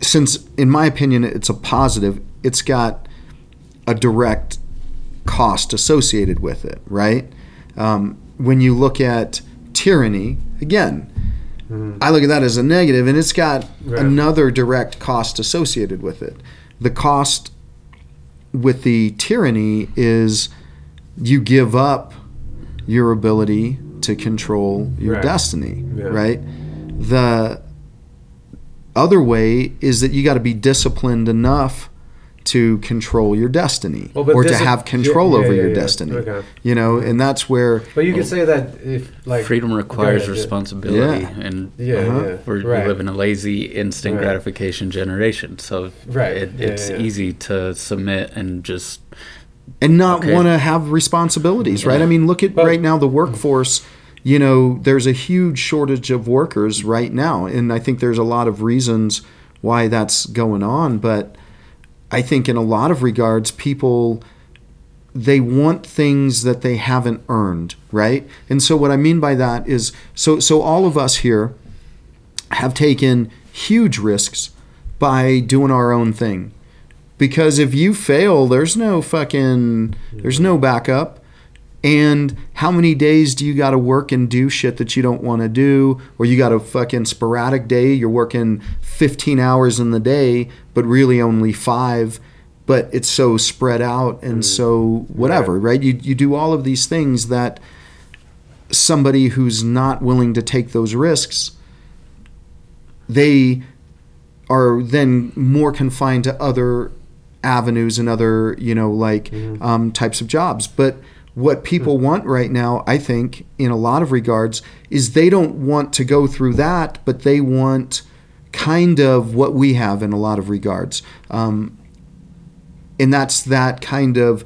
since in my opinion it's a positive, it's got a direct cost associated with it, right? When you look at tyranny, again, mm-hmm. I look at that as a negative, and it's got right. another direct cost associated with it. The cost with the tyranny is you give up your ability to control your right. destiny, yeah. right? The other way is that you got to be disciplined enough to control your destiny, or to have control over your destiny. Okay. You know, and that's where. But you could say that if like freedom requires responsibility, yeah. and we live in a lazy instant right. gratification generation, so right. it's easy to submit and just not want to have responsibilities, right? Yeah. I mean, look at right now the workforce. You know, there's a huge shortage of workers right now, and I think there's a lot of reasons why that's going on, but. I think in a lot of regards, people, they want things that they haven't earned, right? And so what I mean by that is, so all of us here have taken huge risks by doing our own thing. Because if you fail, there's no backup. And how many days do you got to work and do shit that you don't want to do? Or you got a fucking sporadic day, you're working 15 hours in the day, but really only 5, but it's so spread out and so whatever, right? You do all of these things that somebody who's not willing to take those risks, they are then more confined to other avenues and other, you know, like types of jobs. But what people want right now, I think, in a lot of regards, is they don't want to go through that, but they want kind of what we have in a lot of regards. And that's that kind of,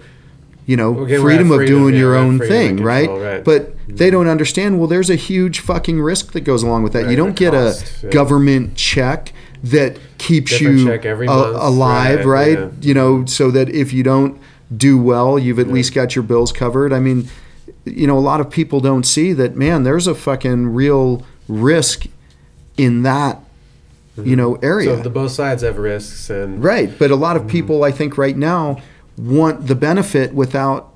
you know, freedom of doing your own thing, right? But they don't understand, well, there's a huge fucking risk that goes along with that. Right, you don't get a government check that keeps you alive, right? Yeah. You know, so that if you don't do well, you've at least got your bills covered. I mean, you know, a lot of people don't see that, man, there's a fucking real risk in that, you know, area. So both sides have risks. And right. But a lot of people, I think right now, want the benefit without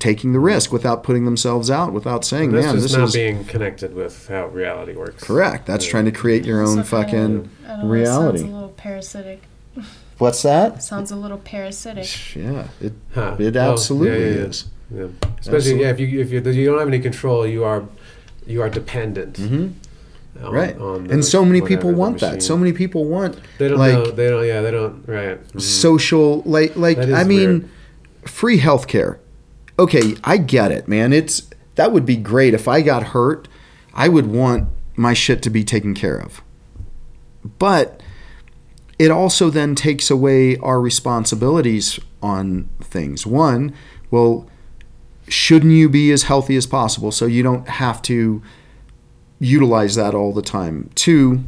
taking the risk, without putting themselves out, without saying, man, this is... not being connected with how reality works. Correct. That's trying to create your own fucking reality. Sounds a little parasitic. What's that? Sounds a little parasitic. Yeah, it absolutely is. Yeah. Especially if you don't have any control, you are dependent. Mm-hmm. And so many people want that. So many people want they don't social weird. Free healthcare. Okay, I get it, man. That would be great. If I got hurt, I would want my shit to be taken care of. But it also then takes away our responsibilities on things. One, well, shouldn't you be as healthy as possible so you don't have to utilize that all the time? Two,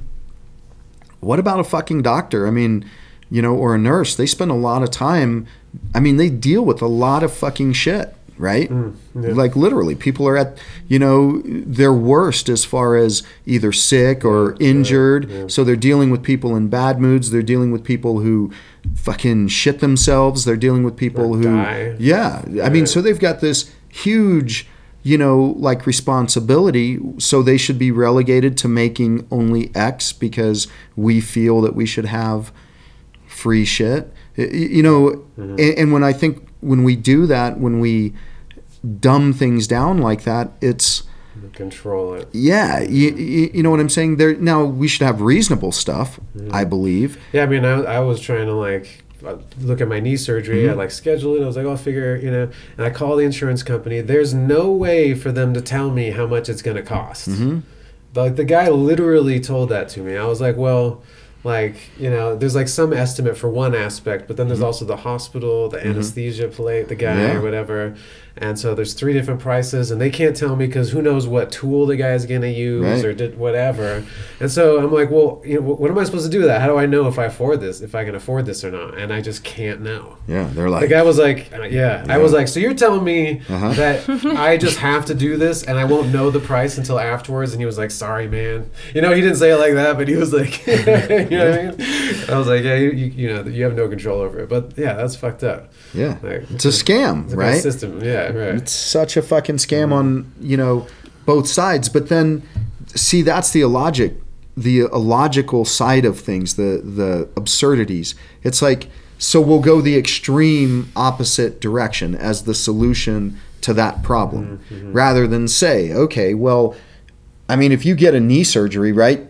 what about a fucking doctor? I mean, you know, or a nurse? They spend a lot of time. I mean, they deal with a lot of fucking shit, right? Like literally, people are at, you know, their worst as far as either sick or injured. Yeah. So they're dealing with people in bad moods. They're dealing with people who fucking shit themselves. They're dealing with people who die. I mean, so they've got this huge, you know, like responsibility. So they should be relegated to making only X because we feel that we should have free shit. You know, and when we do that, when we dumb things down like that, it's... Control it. Yeah, you know what I'm saying? Now, we should have reasonable stuff, I believe. Yeah, I mean, I was trying to, like, look at my knee surgery. I, like, scheduled it. I was like, I'll figure, you know. And I call the insurance company. There's no way for them to tell me how much it's going to cost. Mm-hmm. Like, the guy literally told that to me. I was like, well... Like, you know, there's like some estimate for one aspect, but then there's also the hospital, the anesthesia plate, the guy or whatever. And so there's three different prices, and they can't tell me because who knows what tool the guy's going to use or did whatever. And so I'm like, well, you know, what am I supposed to do with that? How do I know if I afford this, if I can afford this or not? And I just can't know. Yeah, they're like... The guy was like, I was like, so you're telling me that I just have to do this and I won't know the price until afterwards? And he was like, sorry, man. You know, he didn't say it like that, but he was like, you know what I mean? I was like, yeah, you know, you have no control over it. But yeah, that's fucked up. Yeah. Like, it's a scam, it's right? It's a system, Right. It's such a fucking scam on, you know, both sides. But then, see, that's the illogical side of things, the absurdities. It's like, so we'll go the extreme opposite direction as the solution to that problem, rather than say, okay, well, I mean, if you get a knee surgery, right,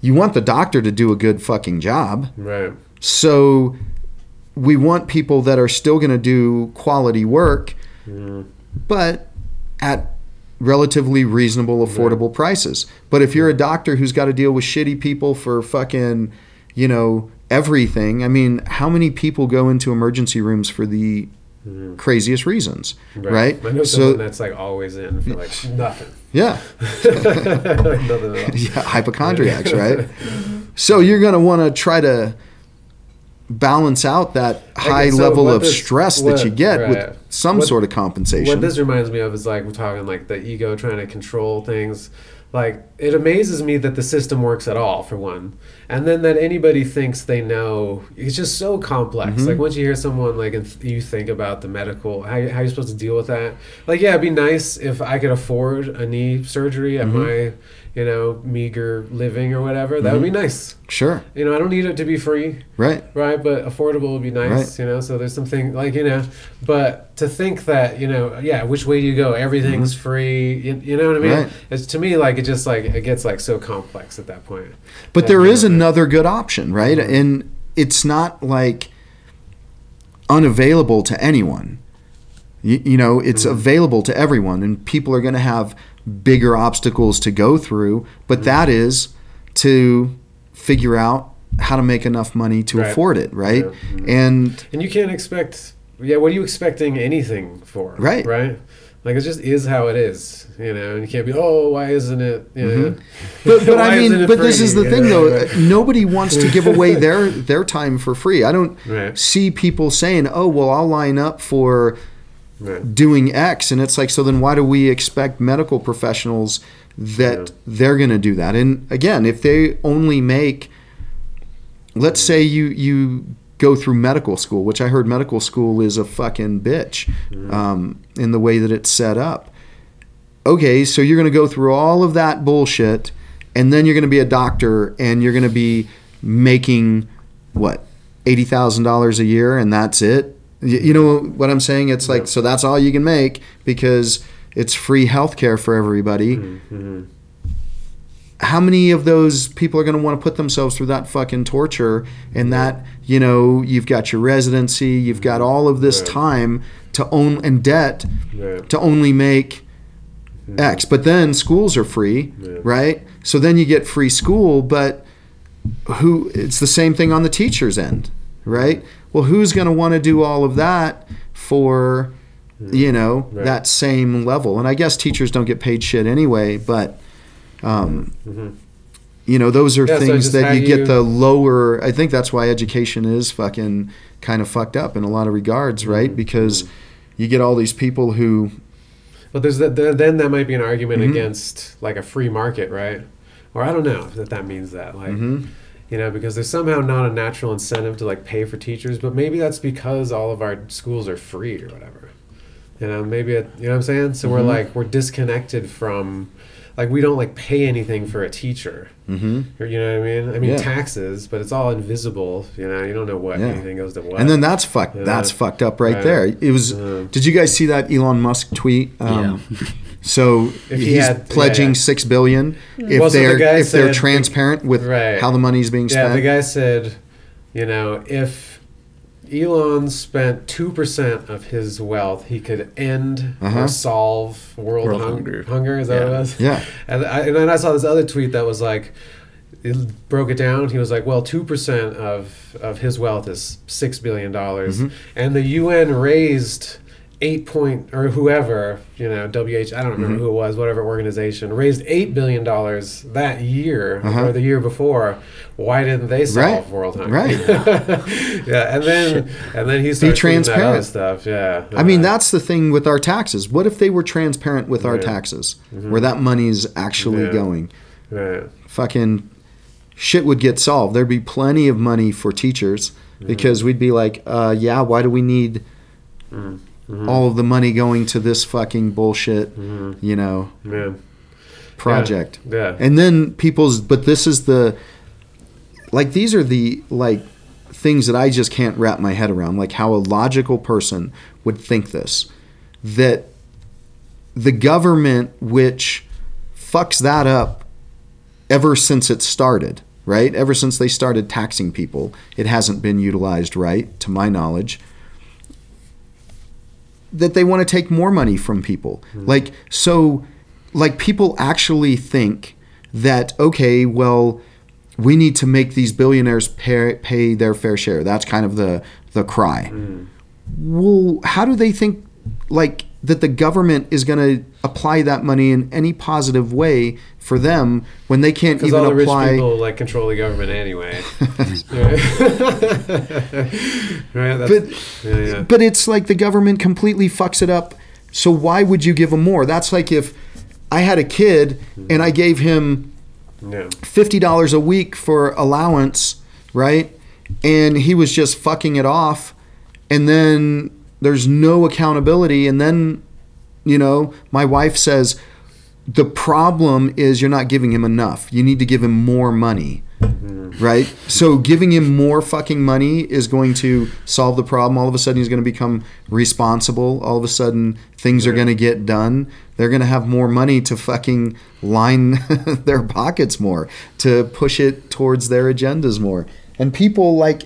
you want the doctor to do a good fucking job. Right. So we want people that are still going to do quality work, but at relatively reasonable, affordable prices. But if you're a doctor who's got to deal with shitty people for fucking, you know, everything, I mean, how many people go into emergency rooms for the craziest reasons, right? I know someone that's like always in for like nothing. Yeah. Nothing at all. Yeah, hypochondriacs, right? So you're going to want to try to balance out that high level of stress that you get with some sort of compensation. What this reminds me of is like we're talking like the ego trying to control things. Like it amazes me that the system works at all, for one, and then that anybody thinks they know. It's just so complex. Like once you hear someone like and you think about the medical, how you're supposed to deal with that. Like yeah, it'd be nice if I could afford a knee surgery at my, you know, meager living or whatever. That would be nice. Sure. You know, I don't need it to be free. Right. Right, but affordable would be nice. Right. You know, so there's something like, you know, but to think that, you know, yeah, which way do you go? Everything's free. You know what I mean? Right. It's to me like it just like it gets like so complex at that point. But there is another good option, right? And it's not like unavailable to anyone. You know, it's available to everyone, and people are going to have bigger obstacles to go through, but that is to figure out how to make enough money to afford it, right? Yeah. And you can't expect, what are you expecting anything for? Right. Right? Like it just is how it is, you know, and you can't be, oh, why isn't it? You know? But I mean, but free? This is the thing though, nobody wants to give away their time for free. I don't see people saying, oh, well, I'll line up for doing X, and it's like, so then why do we expect medical professionals that they're going to do that? And again, if they only make, let's say you go through medical school, which I heard medical school is a fucking bitch in the way that it's set up. Okay, so you're going to go through all of that bullshit, and then you're going to be a doctor, and you're going to be making what, $80,000 a year, and that's it. You know what I'm saying? It's like, so that's all you can make because it's free healthcare for everybody. How many of those people are going to want to put themselves through that fucking torture and that, you know, you've got your residency, you've got all of this time to own and debt to only make X. But then schools are free, right? So then you get free school, but it's the same thing on the teacher's end, right? Well, who's going to want to do all of that for, you know, that same level? And I guess teachers don't get paid shit anyway, but, you know, those are things so that you get the lower. I think that's why education is fucking kind of fucked up in a lot of regards, right? Because you get all these people who. But there's then that might be an argument against like a free market, right? Or I don't know that that means that. Like. You know, because there's somehow not a natural incentive to like pay for teachers, but maybe that's because all of our schools are free or whatever. You know, maybe it, you know what I'm saying? So we're like we're disconnected from, like we don't like pay anything for a teacher. Or, you know what I mean? I mean taxes, but it's all invisible. You know, you don't know what anything goes to what. And then that's fucked. You know? That's fucked up right there. It was. Did you guys see that Elon Musk tweet? Yeah. So he's pledging $6 billion if they're transparent with how the money's being spent. Yeah, the guy said, you know, if Elon spent 2% of his wealth, he could end or solve world hunger. Is that what it was? Yeah. And then I saw this other tweet that was like, it broke it down. He was like, well, 2% of his wealth is $6 billion, and the UN raised 8 point or whoever, you know, WH, I don't remember who it was, whatever organization, raised $8 billion that year or the year before. Why didn't they solve world hunger? Right. Yeah. And then, he started doing that other stuff. Yeah. I mean, that's the thing with our taxes. What if they were transparent with our taxes, where that money is actually going? Right. Fucking shit would get solved. There'd be plenty of money for teachers because we'd be like, yeah, why do we need... all of the money going to this fucking bullshit, you know, project. Yeah. And then people's, but this is the, like, these are the, like, things that I just can't wrap my head around. Like, how a logical person would think this, that the government, which fucks that up ever since it started, right? Ever since they started taxing people, it hasn't been utilized right, to my knowledge, that they want to take more money from people. Like, so, like, people actually think that, okay, well, we need to make these billionaires pay their fair share. That's kind of the cry. Well, how do they think, like, that the government is going to apply that money in any positive way for them when they can't even apply? Because all the rich people, like, control the government anyway. Right? But it's like the government completely fucks it up. So why would you give them more? That's like if I had a kid and I gave him $50 a week for allowance, right? And he was just fucking it off, and then there's no accountability. And then, you know, my wife says, the problem is you're not giving him enough. You need to give him more money, right? So giving him more fucking money is going to solve the problem. All of a sudden, he's going to become responsible. All of a sudden, things are going to get done. They're going to have more money to fucking line their pockets more, to push it towards their agendas more. And people, like...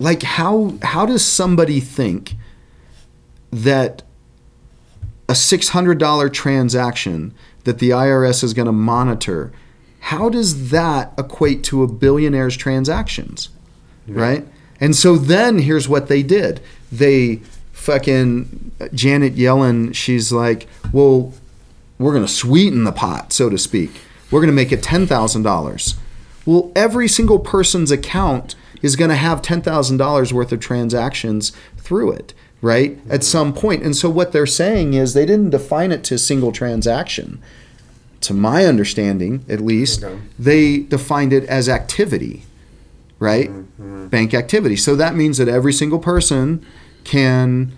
like, how does somebody think that a $600 transaction that the IRS is going to monitor, how does that equate to a billionaire's transactions, right? And so then here's what they did. They fucking, Janet Yellen, she's like, well, we're going to sweeten the pot, so to speak. We're going to make it $10,000. Well, every single person's account is going to have $10,000 worth of transactions through it, right? At some point. And so what they're saying is they didn't define it to a single transaction. To my understanding, at least, they defined it as activity, right? Bank activity. So that means that every single person can...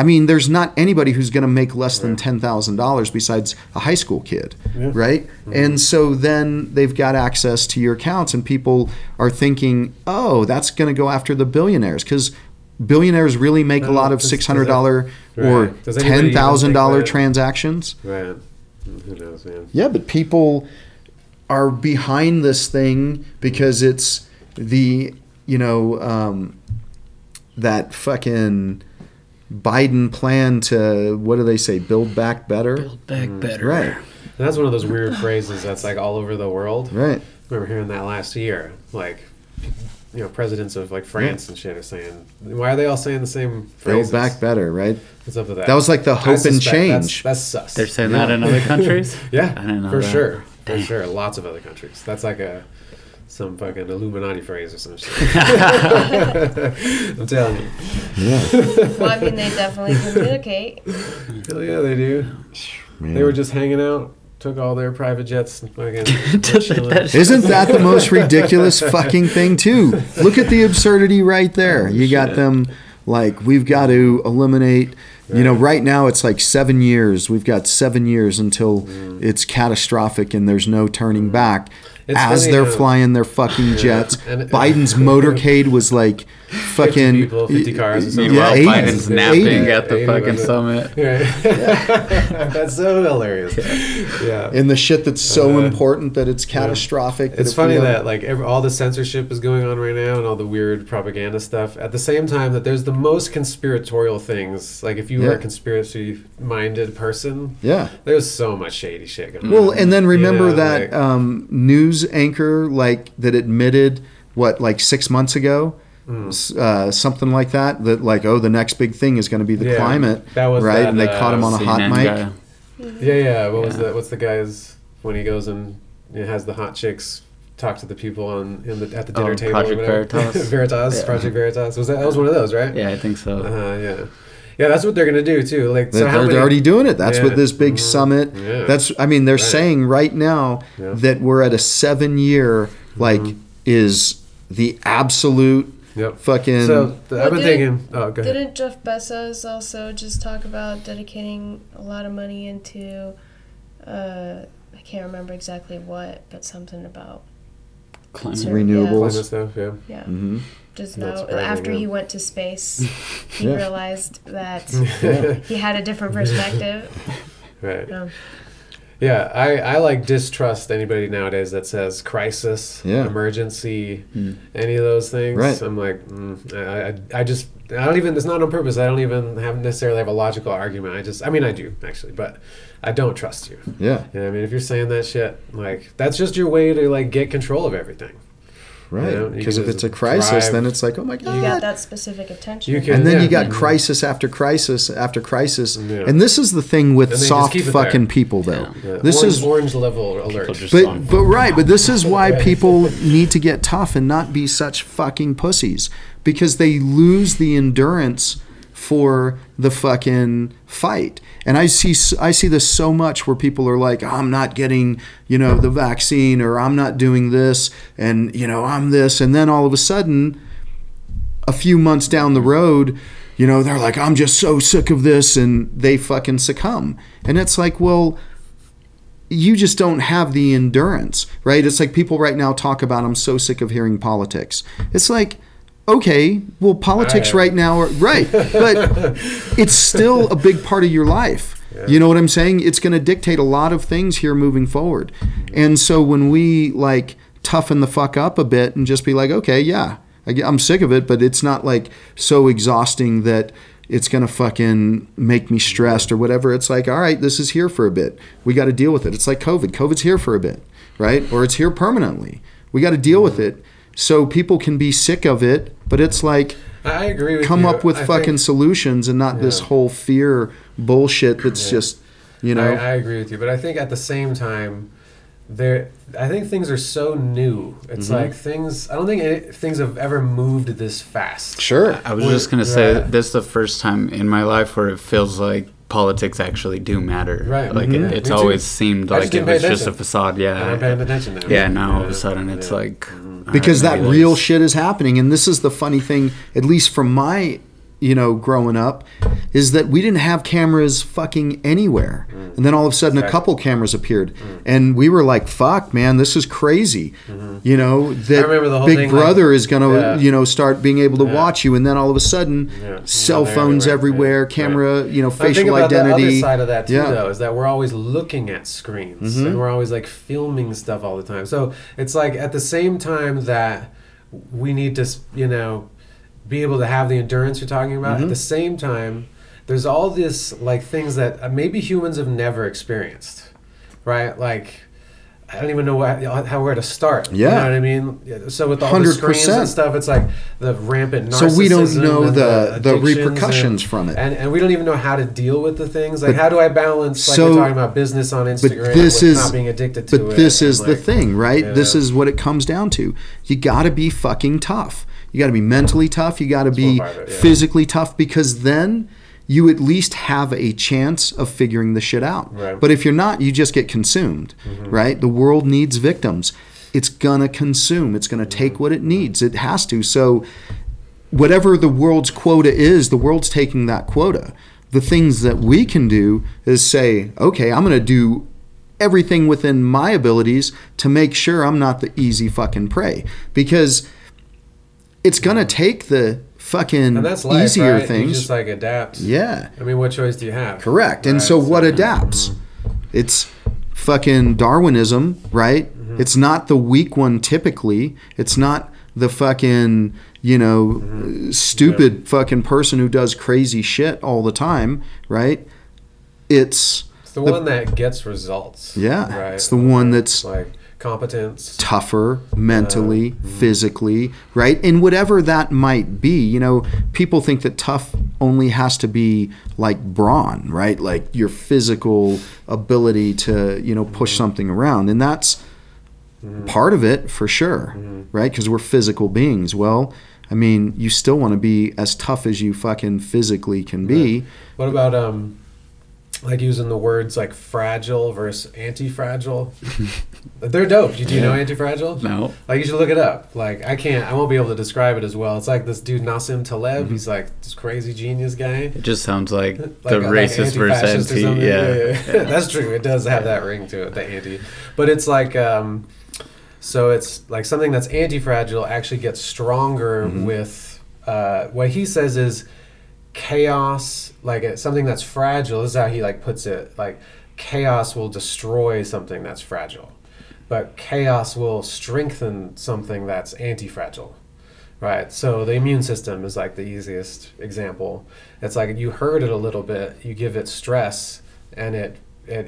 I mean, there's not anybody who's going to make less than $10,000 besides a high school kid, right? And so then they've got access to your accounts, and people are thinking, oh, that's going to go after the billionaires, because billionaires really make a lot of $600 or $10,000 transactions. Right. Who knows, man? Yeah, but people are behind this thing because it's the, you know, that fucking... Biden plan to, what do they say, build back better? Build back better. Right. And that's one of those weird phrases that's like all over the world. Right. I remember hearing that last year. Like, you know, presidents of like France and shit are saying, why are they all saying the same phrases? Build back better, right? What's up with that? That was like the hope and change. That's sus. They're saying that in other countries? I don't know. For sure. For sure. Lots of other countries. That's like a... some fucking Illuminati phrase or some shit. I'm telling you. Yeah. Well, I mean, they definitely communicate. Hell yeah, they do. Man. They were just hanging out, took all their private jets and fucking... Isn't that the most ridiculous fucking thing, too? Look at the absurdity right there. Holy you got shit. Them like, we've got to eliminate... You know, right now it's like 7 years. We've got 7 years until it's catastrophic and there's no turning back. It's as funny, they're flying their fucking jets. Biden's motorcade was like fucking 50 people, 50 cars or something. Yeah, while Biden's napping at the fucking summit. That's so hilarious. And the shit that's so important that it's catastrophic. It's funny that like all the censorship is going on right now and all the weird propaganda stuff at the same time that there's the most conspiratorial things. Like if you were a conspiracy minded person, there's so much shady shit going on. Well, and then remember that news anchor like that admitted, what, like 6 months ago something like that. That like, oh, the next big thing is going to be the climate, that was right? That, and they caught him on a hot mic. What was that? What's the guy's when he goes and has the hot chicks talk to the people at the dinner table? Project Veritas. Project Veritas. That was one of those, right? Yeah, I think so. Yeah, that's what they're gonna do too. Like, so they're already doing it. That's what this big summit. Yeah. They're saying right now that we're at a 7-year is the absolute fucking. So I've been thinking. Oh, go ahead. Didn't Jeff Bezos also just talk about dedicating a lot of money into? I can't remember exactly what, but something about climate renewables, stuff. Yeah. Mm-hmm. Just after he went to space, he realized that he had a different perspective. Right. I like distrust anybody nowadays that says crisis, emergency, any of those things. Right. I'm like, I don't even, it's not on purpose. I don't even necessarily have a logical argument. I do actually, but I don't trust you. Yeah. You know what I mean? If you're saying that shit, like, that's just your way to like get control of everything. Right, because if it's a crisis, then it's like, oh my God. You got that specific attention. You got crisis after crisis after crisis. Yeah. And this is the thing with soft fucking people, though. Yeah. Yeah. This is orange level alert. But this is why people need to get tough and not be such fucking pussies, because they lose the endurance for the fucking fight. And I see this so much where people are like, I'm not getting, the vaccine, or I'm not doing this, and I'm this, and then all of a sudden a few months down the road, they're like, I'm just so sick of this, and they fucking succumb. And it's like, well, you just don't have the endurance, right? It's like people right now talk about, I'm so sick of hearing politics. It's like, okay, well, politics right now, but it's still a big part of your life. Yeah. You know what I'm saying? It's going to dictate a lot of things here moving forward. And so when we like toughen the fuck up a bit and just be like, okay, I'm sick of it, but it's not like so exhausting that it's going to fucking make me stressed or whatever. It's like, all right, this is here for a bit. We got to deal with it. It's like COVID. COVID's here for a bit, right? Or it's here permanently. We got to deal with it. So people can be sick of it, but it's like, I agree with come you. Up with I fucking think, solutions and not this whole fear bullshit that's just, I agree with you. But I think at the same time, I think things are so new. It's like I don't think things have ever moved this fast. Sure. I was just going to say, this is the first time in my life where it feels like politics actually do matter. Right. Like it's always seemed like it was just a facade. Yeah. I'm paying attention now. Yeah. Now all of a sudden it's like... Because that real shit is happening. And this is the funny thing, at least from my, growing up, is that we didn't have cameras fucking anywhere. And then all of a sudden a couple cameras appeared. And we were like, fuck, man, this is crazy. That Big Brother is going to, start being able to watch you. And then all of a sudden, cell phones everywhere, camera, facial identity. The other side of that too, though, is that we're always looking at screens. And we're always like filming stuff all the time. So it's like at the same time that we need to, be able to have the endurance you're talking about. At the same time, there's all this like things that maybe humans have never experienced, right? Like, I don't even know where to start. Yeah. You know what I mean? So with all 100%. The screens and stuff, it's like the rampant narcissism. So we don't know the repercussions from it. And we don't even know how to deal with the things. Like, how do I balance, you're talking about business on Instagram not being addicted to it? But this is the thing, right? Yeah. This is what it comes down to. You got to be fucking tough. You got to be mentally tough. You got to be physically tough, because then you at least have a chance of figuring the shit out. Right. But if you're not, you just get consumed, right? The world needs victims. It's gonna consume. It's gonna take what it needs. It has to. So whatever the world's quota is, the world's taking that quota. The things that we can do is say, okay, I'm gonna do everything within my abilities to make sure I'm not the easy fucking prey. Because it's gonna take the fucking and that's life, easier right? things. You just like adapt. Yeah. I mean, what choice do you have? Correct. Right. And so what adapts? It's fucking Darwinism, right? It's not the weak one typically. It's not the fucking, stupid fucking person who does crazy shit all the time, right? It's the one that gets results. Yeah. Right? It's the one that's like competence, tougher mentally, physically, right? And whatever that might be, you know, people think that tough only has to be like brawn, right? Like your physical ability to, you know, push something around. And that's part of it for sure, right? Because we're physical beings. Well, I mean, you still want to be as tough as you fucking physically can be. What about like using the words like fragile versus anti-fragile? They're dope. Do you know anti-fragile? No. Like, you should look it up. Like, I won't be able to describe it as well. It's like this dude Nassim Taleb. He's like this crazy genius guy. It just sounds like, the racist versus anti. Yeah. That's true. It does have that ring to it, the anti. But it's like, so it's like something that's anti-fragile actually gets stronger with, what he says is chaos, like something that's fragile. This is how he like puts it, like chaos will destroy something that's fragile, but chaos will strengthen something that's anti-fragile, right? So the immune system is like the easiest example. It's like you hurt it a little bit, you give it stress, and it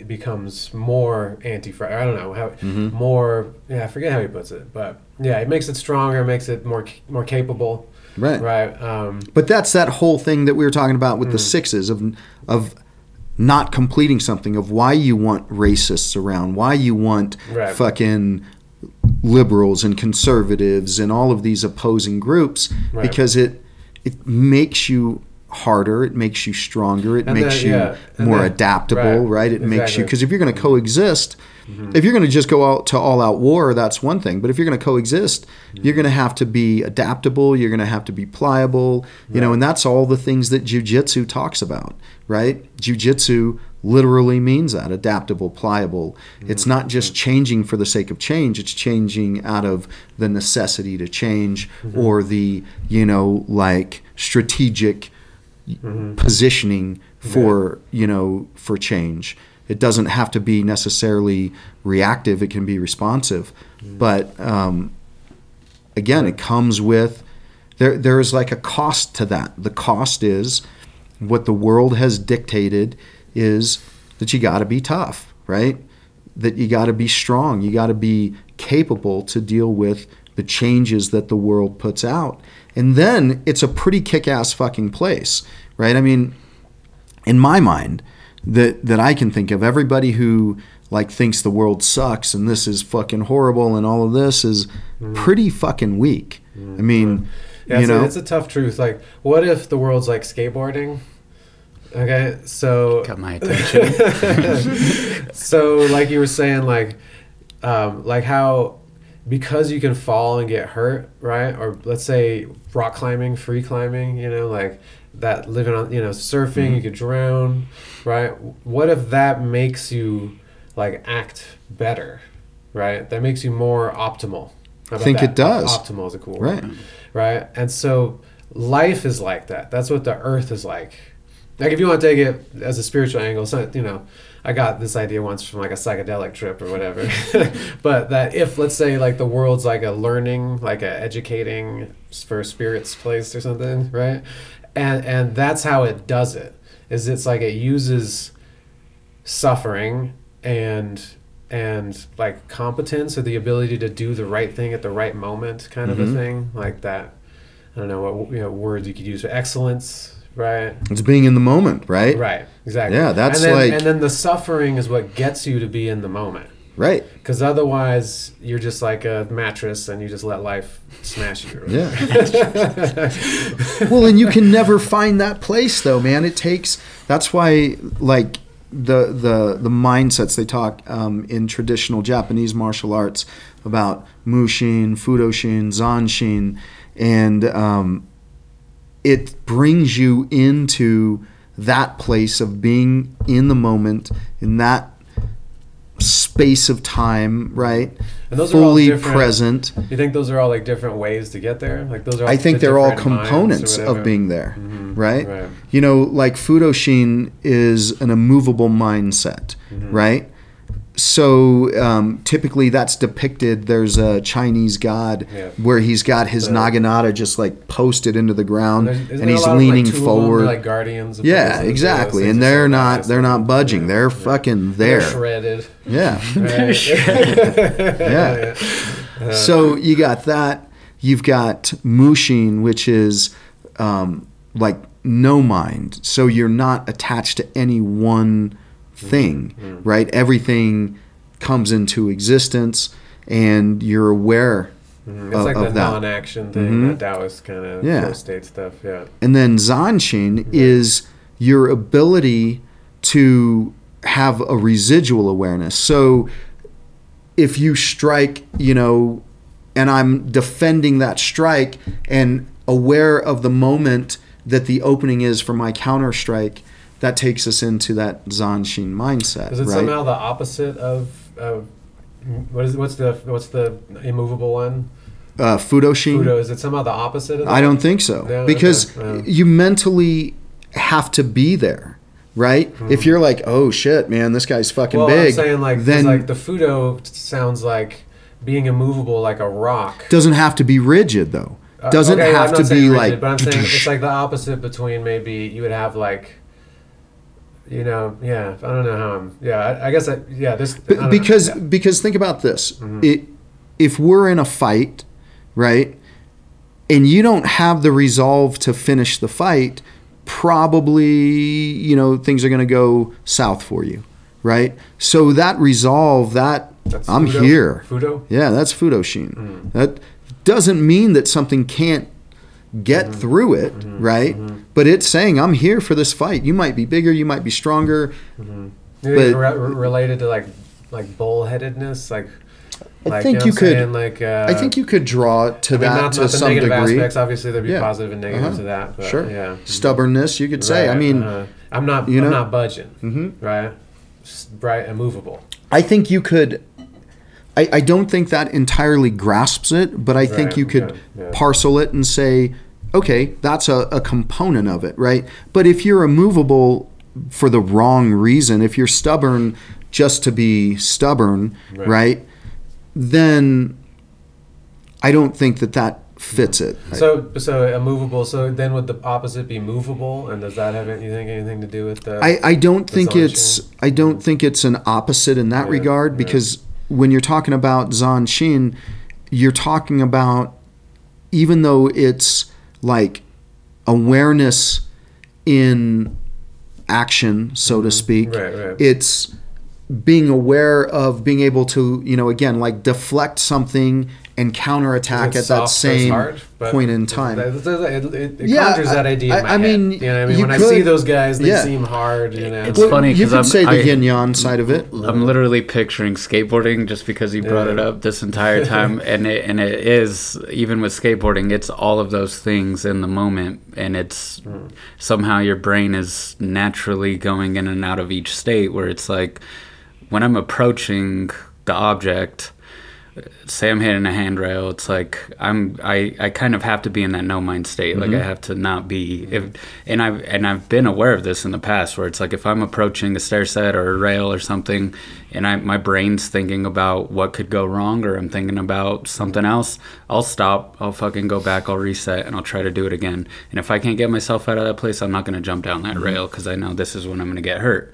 becomes more anti-fragile. I don't know how more. Yeah, I forget how he puts it, but yeah, it makes it stronger, makes it more capable. Right. Right. But that's that whole thing that we were talking about with the sixes of not completing something, of why you want racists around, why you want fucking liberals and conservatives and all of these opposing groups, because it makes you harder, it makes you stronger, it makes you more adaptable, right? It makes you, because if you're going to coexist, if you're going to just go out to all-out war, that's one thing. But if you're going to coexist, you're going to have to be adaptable. You're going to have to be pliable, you know, and that's all the things that jiu-jitsu talks about, right? Jiu-jitsu literally means that, adaptable, pliable. It's not just changing for the sake of change. It's changing out of the necessity to change or the, you know, like strategic positioning for, you know, for change. It doesn't have to be necessarily reactive. It can be responsive. But again, it comes with, there is like a cost to that. The cost is what the world has dictated is that you got to be tough, right? That you got to be strong. You got to be capable to deal with the changes that the world puts out. And then it's a pretty kick-ass fucking place, right? I mean, in my mind, that I can think of, everybody who like thinks the world sucks and this is fucking horrible and all of this is pretty fucking weak. I mean, you know, it's a tough truth. Like, what if the world's like skateboarding? Okay, so got my attention. So, like you were saying, like how, because you can fall and get hurt, right? Or let's say rock climbing, free climbing, you know, like that, living on, you know, surfing, you could drown, right? What if that makes you like act better, right? That makes you more optimal. I think that? It does. Optimal is a cool word, right? And so life is like that. That's what the earth is like. Like, if you want to take it as a spiritual angle, so, you know, I got this idea once from like a psychedelic trip or whatever, but that if, let's say, like the world's like a learning, like a educating for spirits place or something, right? And that's how it does it, is it's like it uses suffering and like competence or the ability to do the right thing at the right moment, kind of a thing like that. I don't know what, you know, words you could use for excellence. Right. It's being in the moment, right? Right, exactly. Yeah, that's and then the suffering is what gets you to be in the moment. Right. Because otherwise, you're just like a mattress and you just let life smash you. Right? Yeah. Well, and you can never find that place, though, man. It takes... That's why, like, the mindsets they talk in traditional Japanese martial arts about Mushin, Fudoshin, Zanshin, and... it brings you into that place of being in the moment, in that space of time, right? And those fully are all present. You think those are all like different ways to get there? Like those are all, I think they're all components of being there, right? You know, like Fudoshin is an immovable mindset, right? So typically that's depicted. There's a Chinese god where he's got his naginata just like posted into the ground, and he's leaning forward. Like guardians. Of exactly. And they're not budging. They're fucking there. They're shredded. Yeah. They're shredded. So you got that. You've got Mushin, which is like no mind. So you're not attached to any one thing, right? Everything comes into existence, and you're aware it's of, like of that. It's like the non-action thing, that Taoist kind of state stuff, And then Zanshin is your ability to have a residual awareness. So if you strike, you know, and I'm defending that strike and aware of the moment that the opening is for my counter strike, that takes us into that Zanshin mindset. Is it somehow the opposite of what's the immovable one? Fudoshin. Fudo. Is it somehow the opposite of that? I don't think so. No, because you mentally have to be there, right? If you're like, oh shit, man, this guy's fucking big. I'm saying then like the Fudo sounds like being immovable like a rock. Doesn't have to be rigid though. Doesn't have to be rigid, like. But I'm saying it's like the opposite between maybe you would have like. You know, I don't know how I'm... Because think about this. If we're in a fight, right, and you don't have the resolve to finish the fight, probably, you know, things are going to go south for you, right? So that resolve, that's I'm Fudo. Here. Fudo? Yeah, that's Fudoshin. That doesn't mean that something can't get through it, right? But it's saying, I'm here for this fight. You might be bigger, you might be stronger. But related to like bullheadedness, I think you could draw to to some degree. Not the negative aspects, obviously there'd be positive and negative to that. But, stubbornness, you could say. I mean, I'm not budging, right? Right, immovable. I think you could. I don't think that entirely grasps it, but I think you could parcel it and say, okay, that's a component of it, right? But if you're immovable for the wrong reason, if you're stubborn just to be stubborn, right? Then I don't think that fits it. Right? So immovable. So then would the opposite be movable? And does that have anything to do with the? I don't think it's an opposite in that regard because. When you're talking about Zanshin, you're talking about, even though it's like awareness in action, so to speak, it's being aware of being able to, you know, again, like deflect something and counterattack at that same point in time. It conjures that idea in my head. You know what I mean? When I see those guys, they seem hard. You know? It's funny because I'm say the yin yang side of it. I'm literally picturing skateboarding just because you brought it up this entire time, and it is, even with skateboarding, it's all of those things in the moment, and it's somehow your brain is naturally going in and out of each state where it's like when I'm approaching the object. Say I'm hitting a handrail. It's like I kind of have to be in that no mind state. Like I have to not be. I've been aware of this in the past, where it's like if I'm approaching a stair set or a rail or something, and my brain's thinking about what could go wrong, or I'm thinking about something else, I'll stop. I'll fucking go back. I'll reset, and I'll try to do it again. And if I can't get myself out of that place, I'm not going to jump down that rail because I know this is when I'm going to get hurt.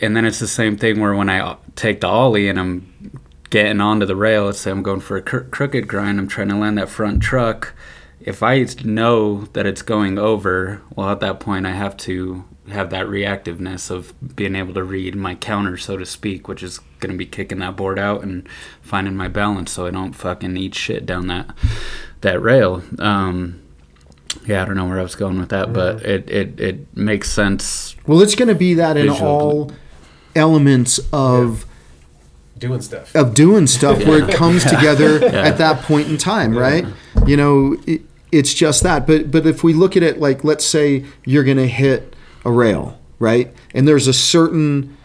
And then it's the same thing where when I take the ollie and I'm getting onto the rail, let's say I'm going for a crooked grind, I'm trying to land that front truck. If I know that it's going over, well, at that point I have to have that reactiveness of being able to read my counter, so to speak, which is going to be kicking that board out and finding my balance so I don't fucking eat shit down that rail. I don't know where I was going with that, but it makes sense. Well, it's going to be that visual. In all elements of... Doing stuff where it comes together at that point in time, right? You know, it's just that. But if we look at it like, let's say you're going to hit a rail, right? And there's a certain,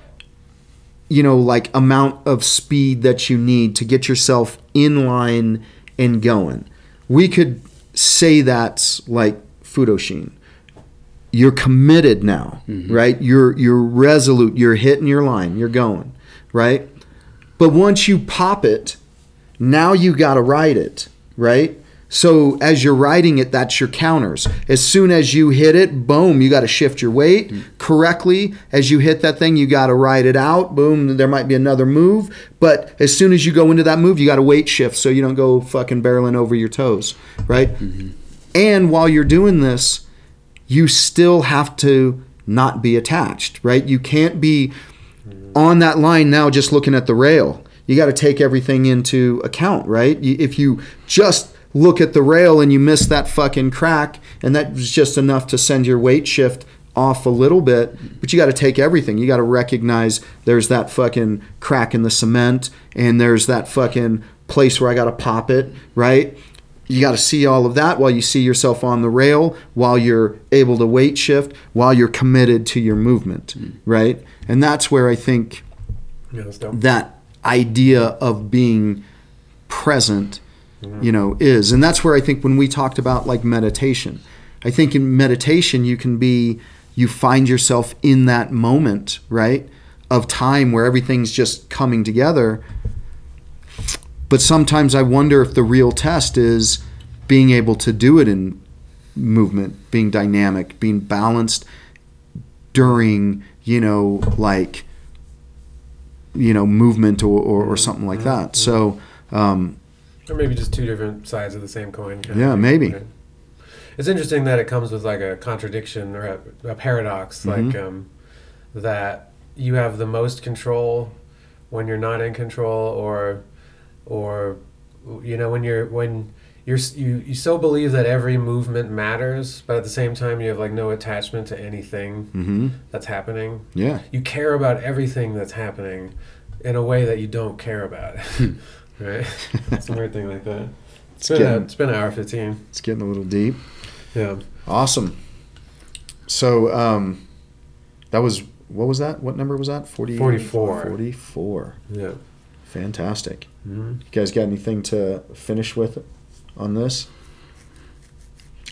you know, like amount of speed that you need to get yourself in line and going. We could say that's like Fudoshin. You're committed now, right? You're resolute. You're hitting your line. You're going. right? But once you pop it, now you got to write it, right? So as you're writing it, that's your counters. As soon as you hit it, boom, you got to shift your weight correctly. As you hit that thing, you got to ride it out. Boom, there might be another move. But as soon as you go into that move, you got to weight shift so you don't go fucking barreling over your toes, right? Mm-hmm. And while you're doing this, you still have to not be attached, right? You can't be on that line now just looking at the rail. You got to take everything into account, right? If you just look at the rail and you miss that fucking crack, and that was just enough to send your weight shift off a little bit, but you got to take everything. You got to recognize there's that fucking crack in the cement, and there's that fucking place where I got to pop it, right? You got to see all of that while you see yourself on the rail, while you're able to weight shift, while you're committed to your movement, right? And that's where I think that idea of being present, you know, is. And that's where I think when we talked about like meditation, I think in meditation you can be, you find yourself in that moment, right, of time where everything's just coming together. But sometimes I wonder if the real test is being able to do it in movement, being dynamic, being balanced during, you know, like, you know, movement or something like that. So, or maybe just two different sides of the same coin. Yeah, maybe. Right? It's interesting that it comes with like a contradiction or a paradox, like that you have the most control when you're not in control, or you know, when you so believe that every movement matters, but at the same time you have like no attachment to anything that's happening. Yeah, you care about everything that's happening in a way that you don't care about. Right? It's a weird thing like that. It's been an hour 15. It's getting a little deep. Yeah. Awesome. So that was, what was that? What number was that? 44. 44. Yeah. Fantastic. Mm-hmm. You guys got anything to finish with on this?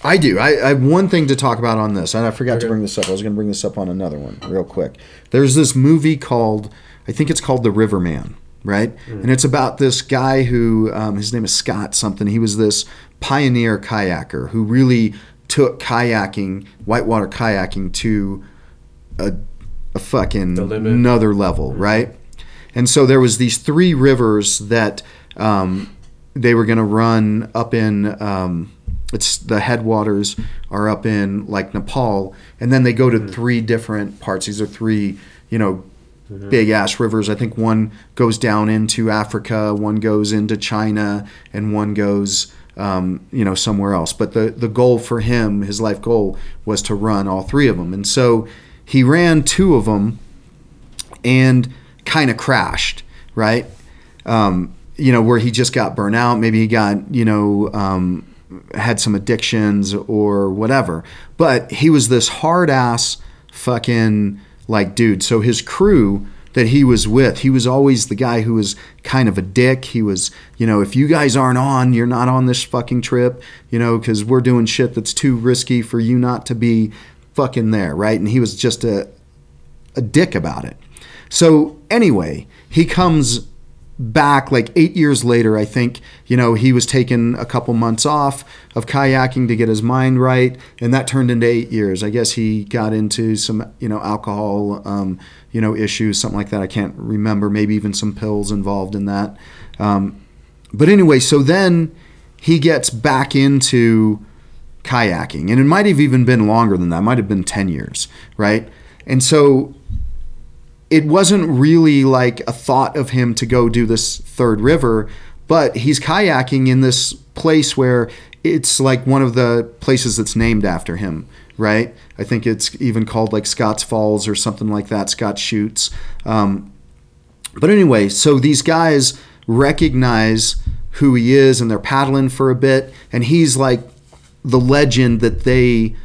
I do. I have one thing to talk about on this, and I forgot to bring this up. I was going to bring this up on another one real quick. There's this movie called, I think it's called The Riverman. Right? And it's about this guy who, his name is Scott something. He was this pioneer kayaker who really took kayaking, whitewater kayaking, to a fucking another level, right? And so there was these three rivers that they were going to run up in, it's the headwaters are up in like Nepal, and then they go to three different parts. These are three, you know, big ass rivers. I think one goes down into Africa, one goes into China, and one goes, you know, somewhere else. But the goal for him, his life goal, was to run all three of them. And so he ran two of them and kind of crashed, right? You know, where he just got burnt out. Maybe he got, you know, had some addictions or whatever. But he was this hard ass fucking like dude. So his crew that he was with, he was always the guy who was kind of a dick. He was, you know, if you guys aren't on, you're not on this fucking trip, you know, because we're doing shit that's too risky for you not to be fucking there, right? And he was just a dick about it. So anyway, he comes back like 8 years later, I think. You know, he was taking a couple months off of kayaking to get his mind right, and that turned into 8 years. I guess he got into some, you know, alcohol, you know, issues, something like that. I can't remember. Maybe even some pills involved in that. But anyway, so then he gets back into kayaking, and it might have even been longer than that. It might have been 10 years, right? And so it wasn't really like a thought of him to go do this third river, but he's kayaking in this place where it's like one of the places that's named after him, right? I think it's even called like Scott's Falls or something like that, Scott's Chutes. But anyway, so these guys recognize who he is, and they're paddling for a bit, and he's like the legend that they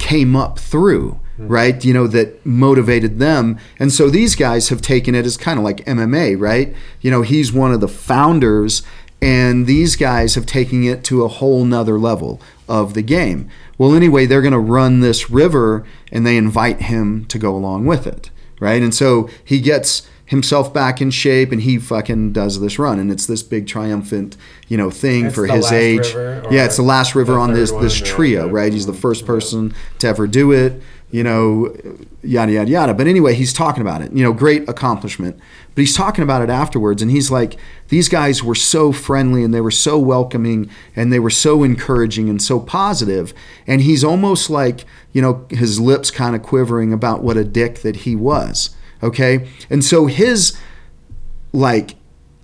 came up through, right? You know, that motivated them. And so these guys have taken it as kind of like MMA, right? You know, he's one of the founders, and these guys have taken it to a whole nother level of the game. Well, anyway, they're going to run this river, and they invite him to go along with it, right? And so he gets himself back in shape, and he fucking does this run, and it's this big triumphant, you know, thing for his age. Yeah, it's the last river on this trio, right? He's the first person to ever do it, you know, yada yada yada. But anyway, he's talking about it, you know, great accomplishment. But he's talking about it afterwards, and he's like, these guys were so friendly, and they were so welcoming, and they were so encouraging and so positive. And he's almost like, you know, his lips kind of quivering about what a dick that he was. Okay, and so his like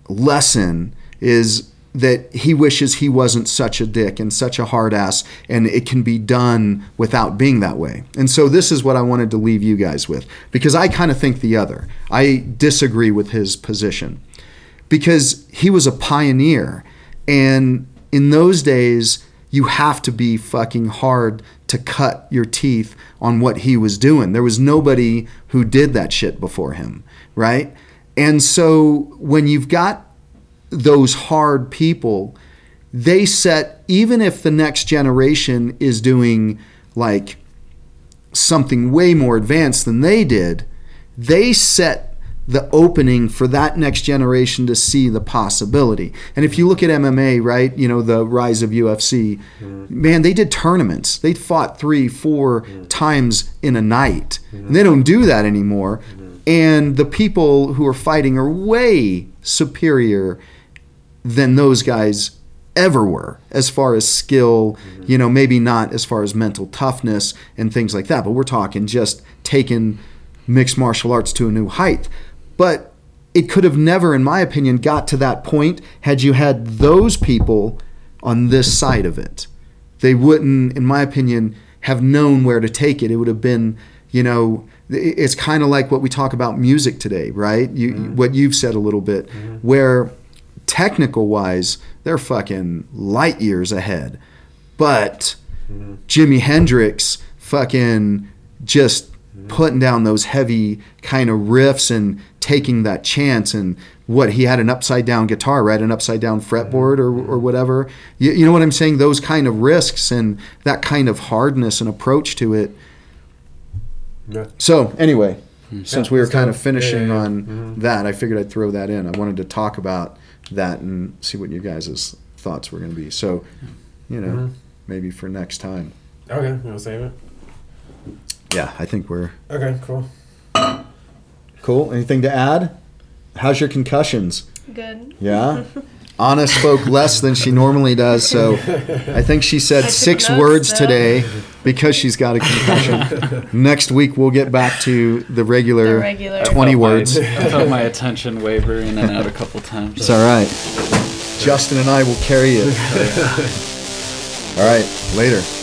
lesson is that he wishes he wasn't such a dick and such a hard ass, and it can be done without being that way. And so this is what I wanted to leave you guys with, because I kind of think the other. I disagree with his position, because he was a pioneer, and in those days you have to be fucking hard to cut your teeth on what he was doing. There was nobody who did that shit before him, right? And so when you've got those hard people, they set, even if the next generation is doing like something way more advanced than they did, they set the opening for that next generation to see the possibility. And if you look at MMA, right, you know, the rise of UFC, man, they did tournaments. They fought 3-4 times in a night. And they don't do that anymore. And the people who are fighting are way superior than those guys ever were, as far as skill, you know, maybe not as far as mental toughness and things like that, but we're talking just taking mixed martial arts to a new height. But it could have never, in my opinion, got to that point had you had those people on this side of it. They wouldn't, in my opinion, have known where to take it. It would have been, you know, it's kind of like what we talk about music today, right? What you've said a little bit, where technical-wise, they're fucking light years ahead. But Jimi Hendrix fucking just putting down those heavy kind of riffs and taking that chance, and what he had an upside down guitar, right? An upside down fretboard or whatever. You know what I'm saying? Those kind of risks and that kind of hardness and approach to it. Yeah. So anyway, since we were kind of finishing on that, I figured I'd throw that in. I wanted to talk about that and see what you guys' thoughts were going to be. So, you know, maybe for next time. Okay, you want to save it? Yeah, I think we're... Okay, cool. Cool. Anything to add? How's your concussions? Good. Yeah? Anna spoke less than she normally does, so I think she said 6 words today because she's got a concussion. Next week, we'll get back to the regular 20 words. I felt my attention waver in and out a couple times. It's all right. Justin and I will carry it. All right, later.